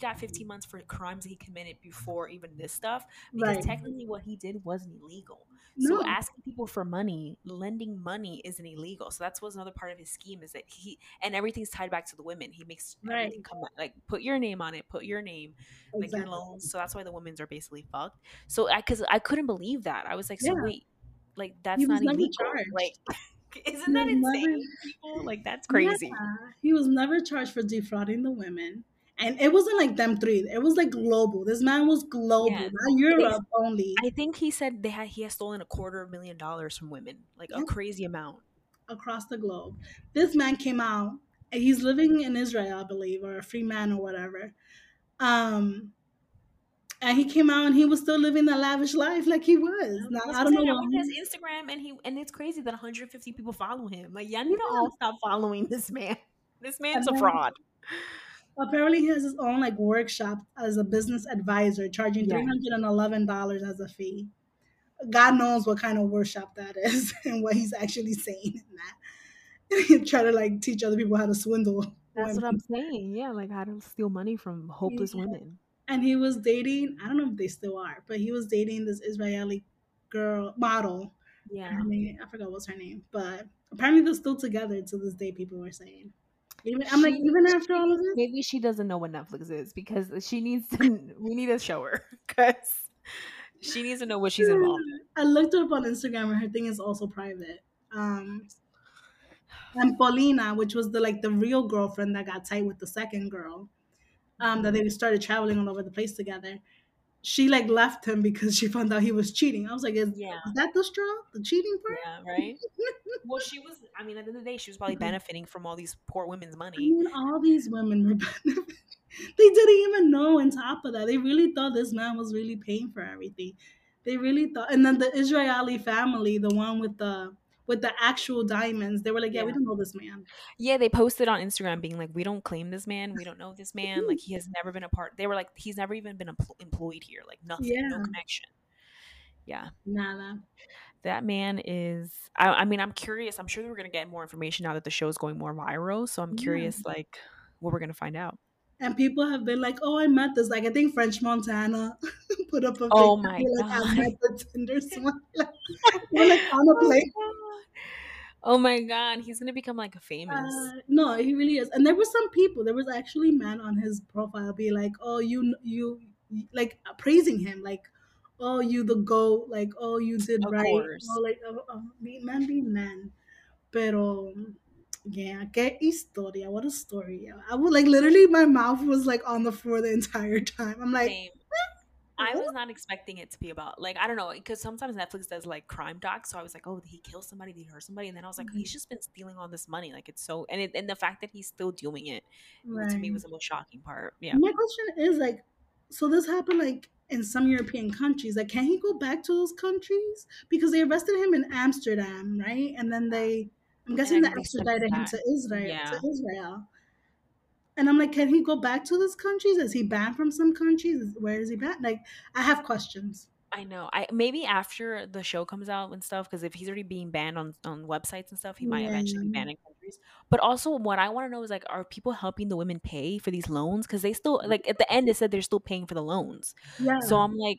got 15 months for crimes he committed before even this stuff, because technically what he did wasn't illegal. No. So asking people for money, lending money, isn't illegal. So that was another part of his scheme, is that and everything's tied back to the women. He makes everything come back, like, put your name on it, put your name, like your loans. So that's why the women's are basically fucked. So because I couldn't believe that. I was like, so wait, like that's not illegal. Like, Isn't that insane? People? Like, that's crazy. Yeah. He was never charged for defrauding the women. And it wasn't like them three. It was like global. This man was global, not Europe only. I think he said he has stolen $250,000 from women, like a crazy amount. Across the globe. This man came out, and he's living in Israel, I believe, or a free man or whatever. And he came out and he was still living a lavish life like he was. Now, I don't know. He has Instagram and it's crazy that 150 people follow him. Like, y'all need to all stop following this man. This man's a fraud. Apparently, he has his own like workshop as a business advisor, charging $311 as a fee. God knows what kind of workshop that is and what he's actually saying in that. And he try to like teach other people how to swindle. That's what I'm saying. Yeah, like how to steal money from hopeless women. And he was dating, I don't know if they still are, but he was dating this Israeli girl, model. Yeah. I forgot what's her name. But apparently they're still together to this day, people were saying. Even after all of this? Maybe she doesn't know what Netflix is because she needs to, we need to show her because she needs to know what she's involved in. I looked her up on Instagram and her thing is also private. And Paulina, which was the real girlfriend that got tight with the second girl. That they started traveling all over the place together. She left him because she found out he was cheating. I was like, is that the straw? The cheating part? Yeah, right? Well, she was, at the end of the day, she was probably benefiting from all these poor women's money. All these women were benefiting. They didn't even know on top of that. They really thought this man was really paying for everything. They really thought. And then the Israeli family, the one with the actual diamonds, they were like, we don't know this man. Yeah, they posted on Instagram being like, we don't claim this man. We don't know this man. Like, he has never been a part. They were like, he's never even been employed here. Like, nothing, no connection. Yeah. Nada. That man is, I'm curious. I'm sure we're going to get more information now that the show's going more viral. So I'm curious, what we're going to find out. And people have been like, oh, I met this. Like, I think French Montana put up a picture. My God. I met the Tinder Swindler. We're on a plane. Oh, my God. He's going to become, famous. No, he really is. And there were some people. There was actually men on his profile be like, oh, you praising him. Like, oh, you the GOAT. Like, oh, you did right. Of course. Oh, men being men. Pero... Yeah, qué historia. What a story. I would literally my mouth was on the floor the entire time. I'm like, I was not expecting it to be about I don't know, because sometimes Netflix does crime docs. So I was like, oh, did he kill somebody? Did he hurt somebody? And then I was like, he's just been stealing all this money. Like, it's so, and the fact that he's still doing it to me was the most shocking part. Yeah. My question is so this happened in some European countries. Can he go back to those countries? Because they arrested him in Amsterdam, right? And then I'm guessing they extradited him to Israel. Yeah. And I'm like, can he go back to those countries? Is he banned from some countries? Where is he banned? I have questions. I know. Maybe after the show comes out and stuff, because if he's already being banned on websites and stuff, he might eventually be banned in countries. But also, what I want to know is are people helping the women pay for these loans? Because they still at the end it said they're still paying for the loans. Yeah. So I'm can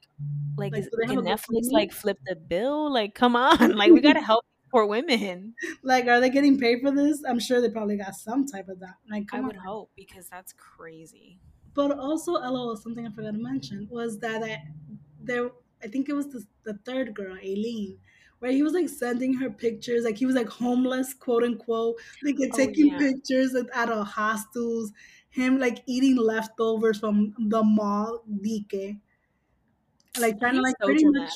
Netflix flip the bill? Come on, we gotta help. For women, are they getting paid for this? I'm sure they probably got some type of that. I would hope, because that's crazy. But also, LOL, something I forgot to mention was that I think it was the third girl, Aileen, where he was sending her pictures. He was homeless, quote unquote. Taking pictures out of hostels. Him eating leftovers from the mall, Dike. Trying to so pretty dramatic. Much,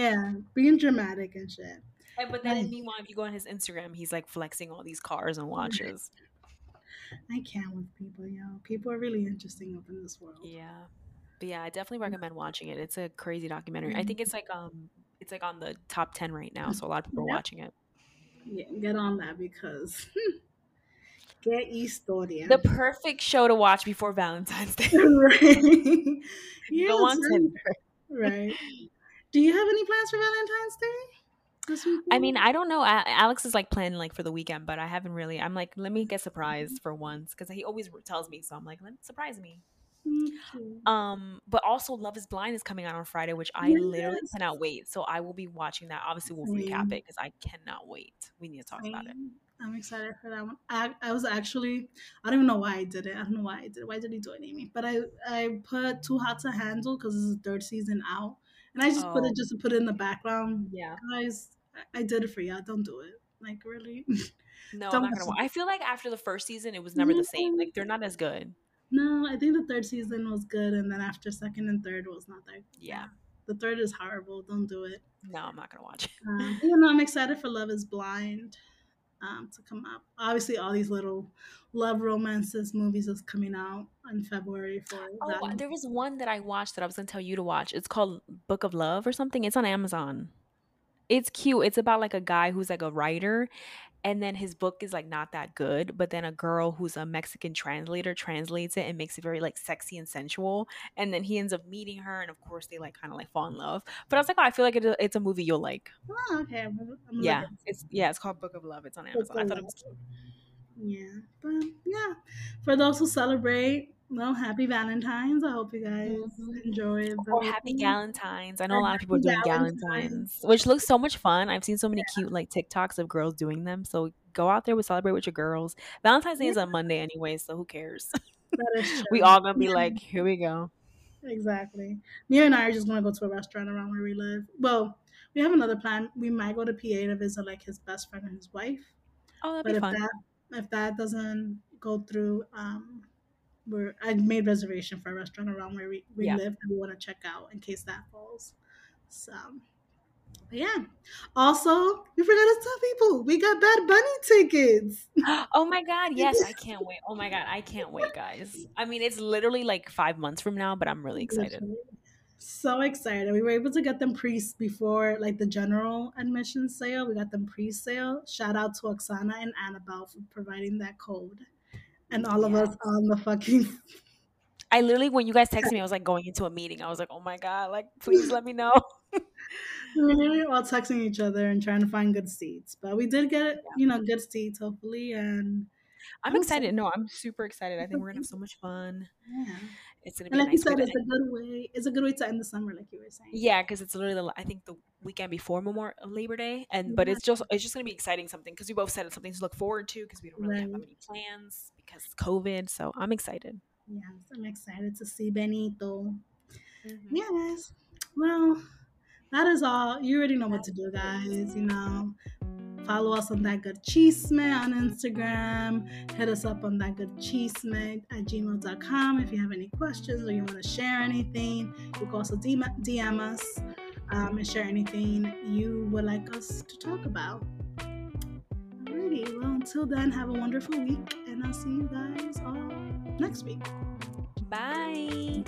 yeah, being dramatic and shit. But then, meanwhile, if you go on his Instagram, he's flexing all these cars and watches. I can't with people, yo. People are really interesting up in this world. Yeah, but yeah, I definitely recommend watching it. It's a crazy documentary. I think it's it's on the top 10 right now, so a lot of people are watching it. Yeah, get on that because get historia. The perfect show to watch before Valentine's Day. Right? Yes, go on Tinder. Right. Do you have any plans for Valentine's Day? I don't know. Alex is planning for the weekend, but I haven't really. I'm let me get surprised for once, because he always tells me. So I'm let me surprise me. Mm-hmm. But also, Love Is Blind is coming out on Friday, which I literally cannot wait. So I will be watching that. Obviously, we'll recap it because I cannot wait. We need to talk about it. I'm excited for that one. I was actually, I don't even know why I did it. I don't know why I did it. Why did he do it, Amy? But I put Too Hot to Handle because this is the third season out, and I just put it in the background. Yeah, guys. I did it for y'all. Don't do it. Like, really? No, I'm not gonna watch. I feel like after the first season, it was never the same. Like, they're not as good. No, I think the third season was good, and then after second and third was not that. Yeah. The third is horrible. Don't do it. No, I'm not gonna watch it. I'm excited for Love is Blind to come up. Obviously, all these little love romances movies is coming out in February for. Oh, there was one that I watched that I was gonna tell you to watch. It's called Book of Love or something. It's on Amazon. It's cute. It's about like a guy who's like a writer, and then his book is like not that good, but then a girl who's a Mexican translator translates it and makes it very like sexy and sensual, and then he ends up meeting her, and of course they like kind of like fall in love. But I was like, oh, I feel like it's a movie you'll like. Oh, okay. It's called Book of Love. It's on Amazon. I thought it was cute. Yeah, but yeah, for those who celebrate, well, happy Valentine's. I hope you guys enjoy. Or happy Galentine's. I know a lot of people are doing Galentine's, which looks so much fun. I've seen so many cute like TikToks of girls doing them. So go out there and celebrate with your girls. Valentine's Day is on Monday anyway, so who cares? That is true. We all gonna be like, here we go. Exactly. Mia and I are just gonna go to a restaurant around where we live. Well, we have another plan. We might go to PA to visit like his best friend and his wife. Oh, that'd be fun. If that doesn't go through, I made reservation for a restaurant around where we live that we want to check out in case that falls. So, yeah. Also, we forgot to tell people we got Bad Bunny tickets. Oh my God, yes! I can't wait. Oh my God, I can't wait, guys. I mean, it's literally like 5 months from now, but I'm really excited. So excited! We were able to get them before like the general admission sale. We got them pre-sale. Shout out to Oksana and Annabelle for providing that code. And all of us on the fucking... I literally, when you guys texted me, I was like going into a meeting. I was like, oh my God, like, please let me know. We were all texting each other and trying to find good seats. But we did get, good seats, hopefully. And I'm excited. No, I'm super excited. I think we're going to have so much fun. Yeah. It's going to be nice. And like you said, it's a good way to end the summer, like you were saying. Yeah, because it's literally, I think, the weekend before Labor Day. But it's just going to be exciting something because we both said it's something to look forward to because we don't really have that many plans because of COVID. So I'm excited. Yes, I'm excited to see Benito. Mm-hmm. Yes. Well, that is all. You already know what to do, guys. Follow us on That Good Chisme on Instagram. Hit us up on thatgoodchisme@gmail.com if you have any questions or you want to share anything. You can also DM us and share anything you would like us to talk about. Alrighty, well, until then, have a wonderful week, and I'll see you guys all next week. Bye.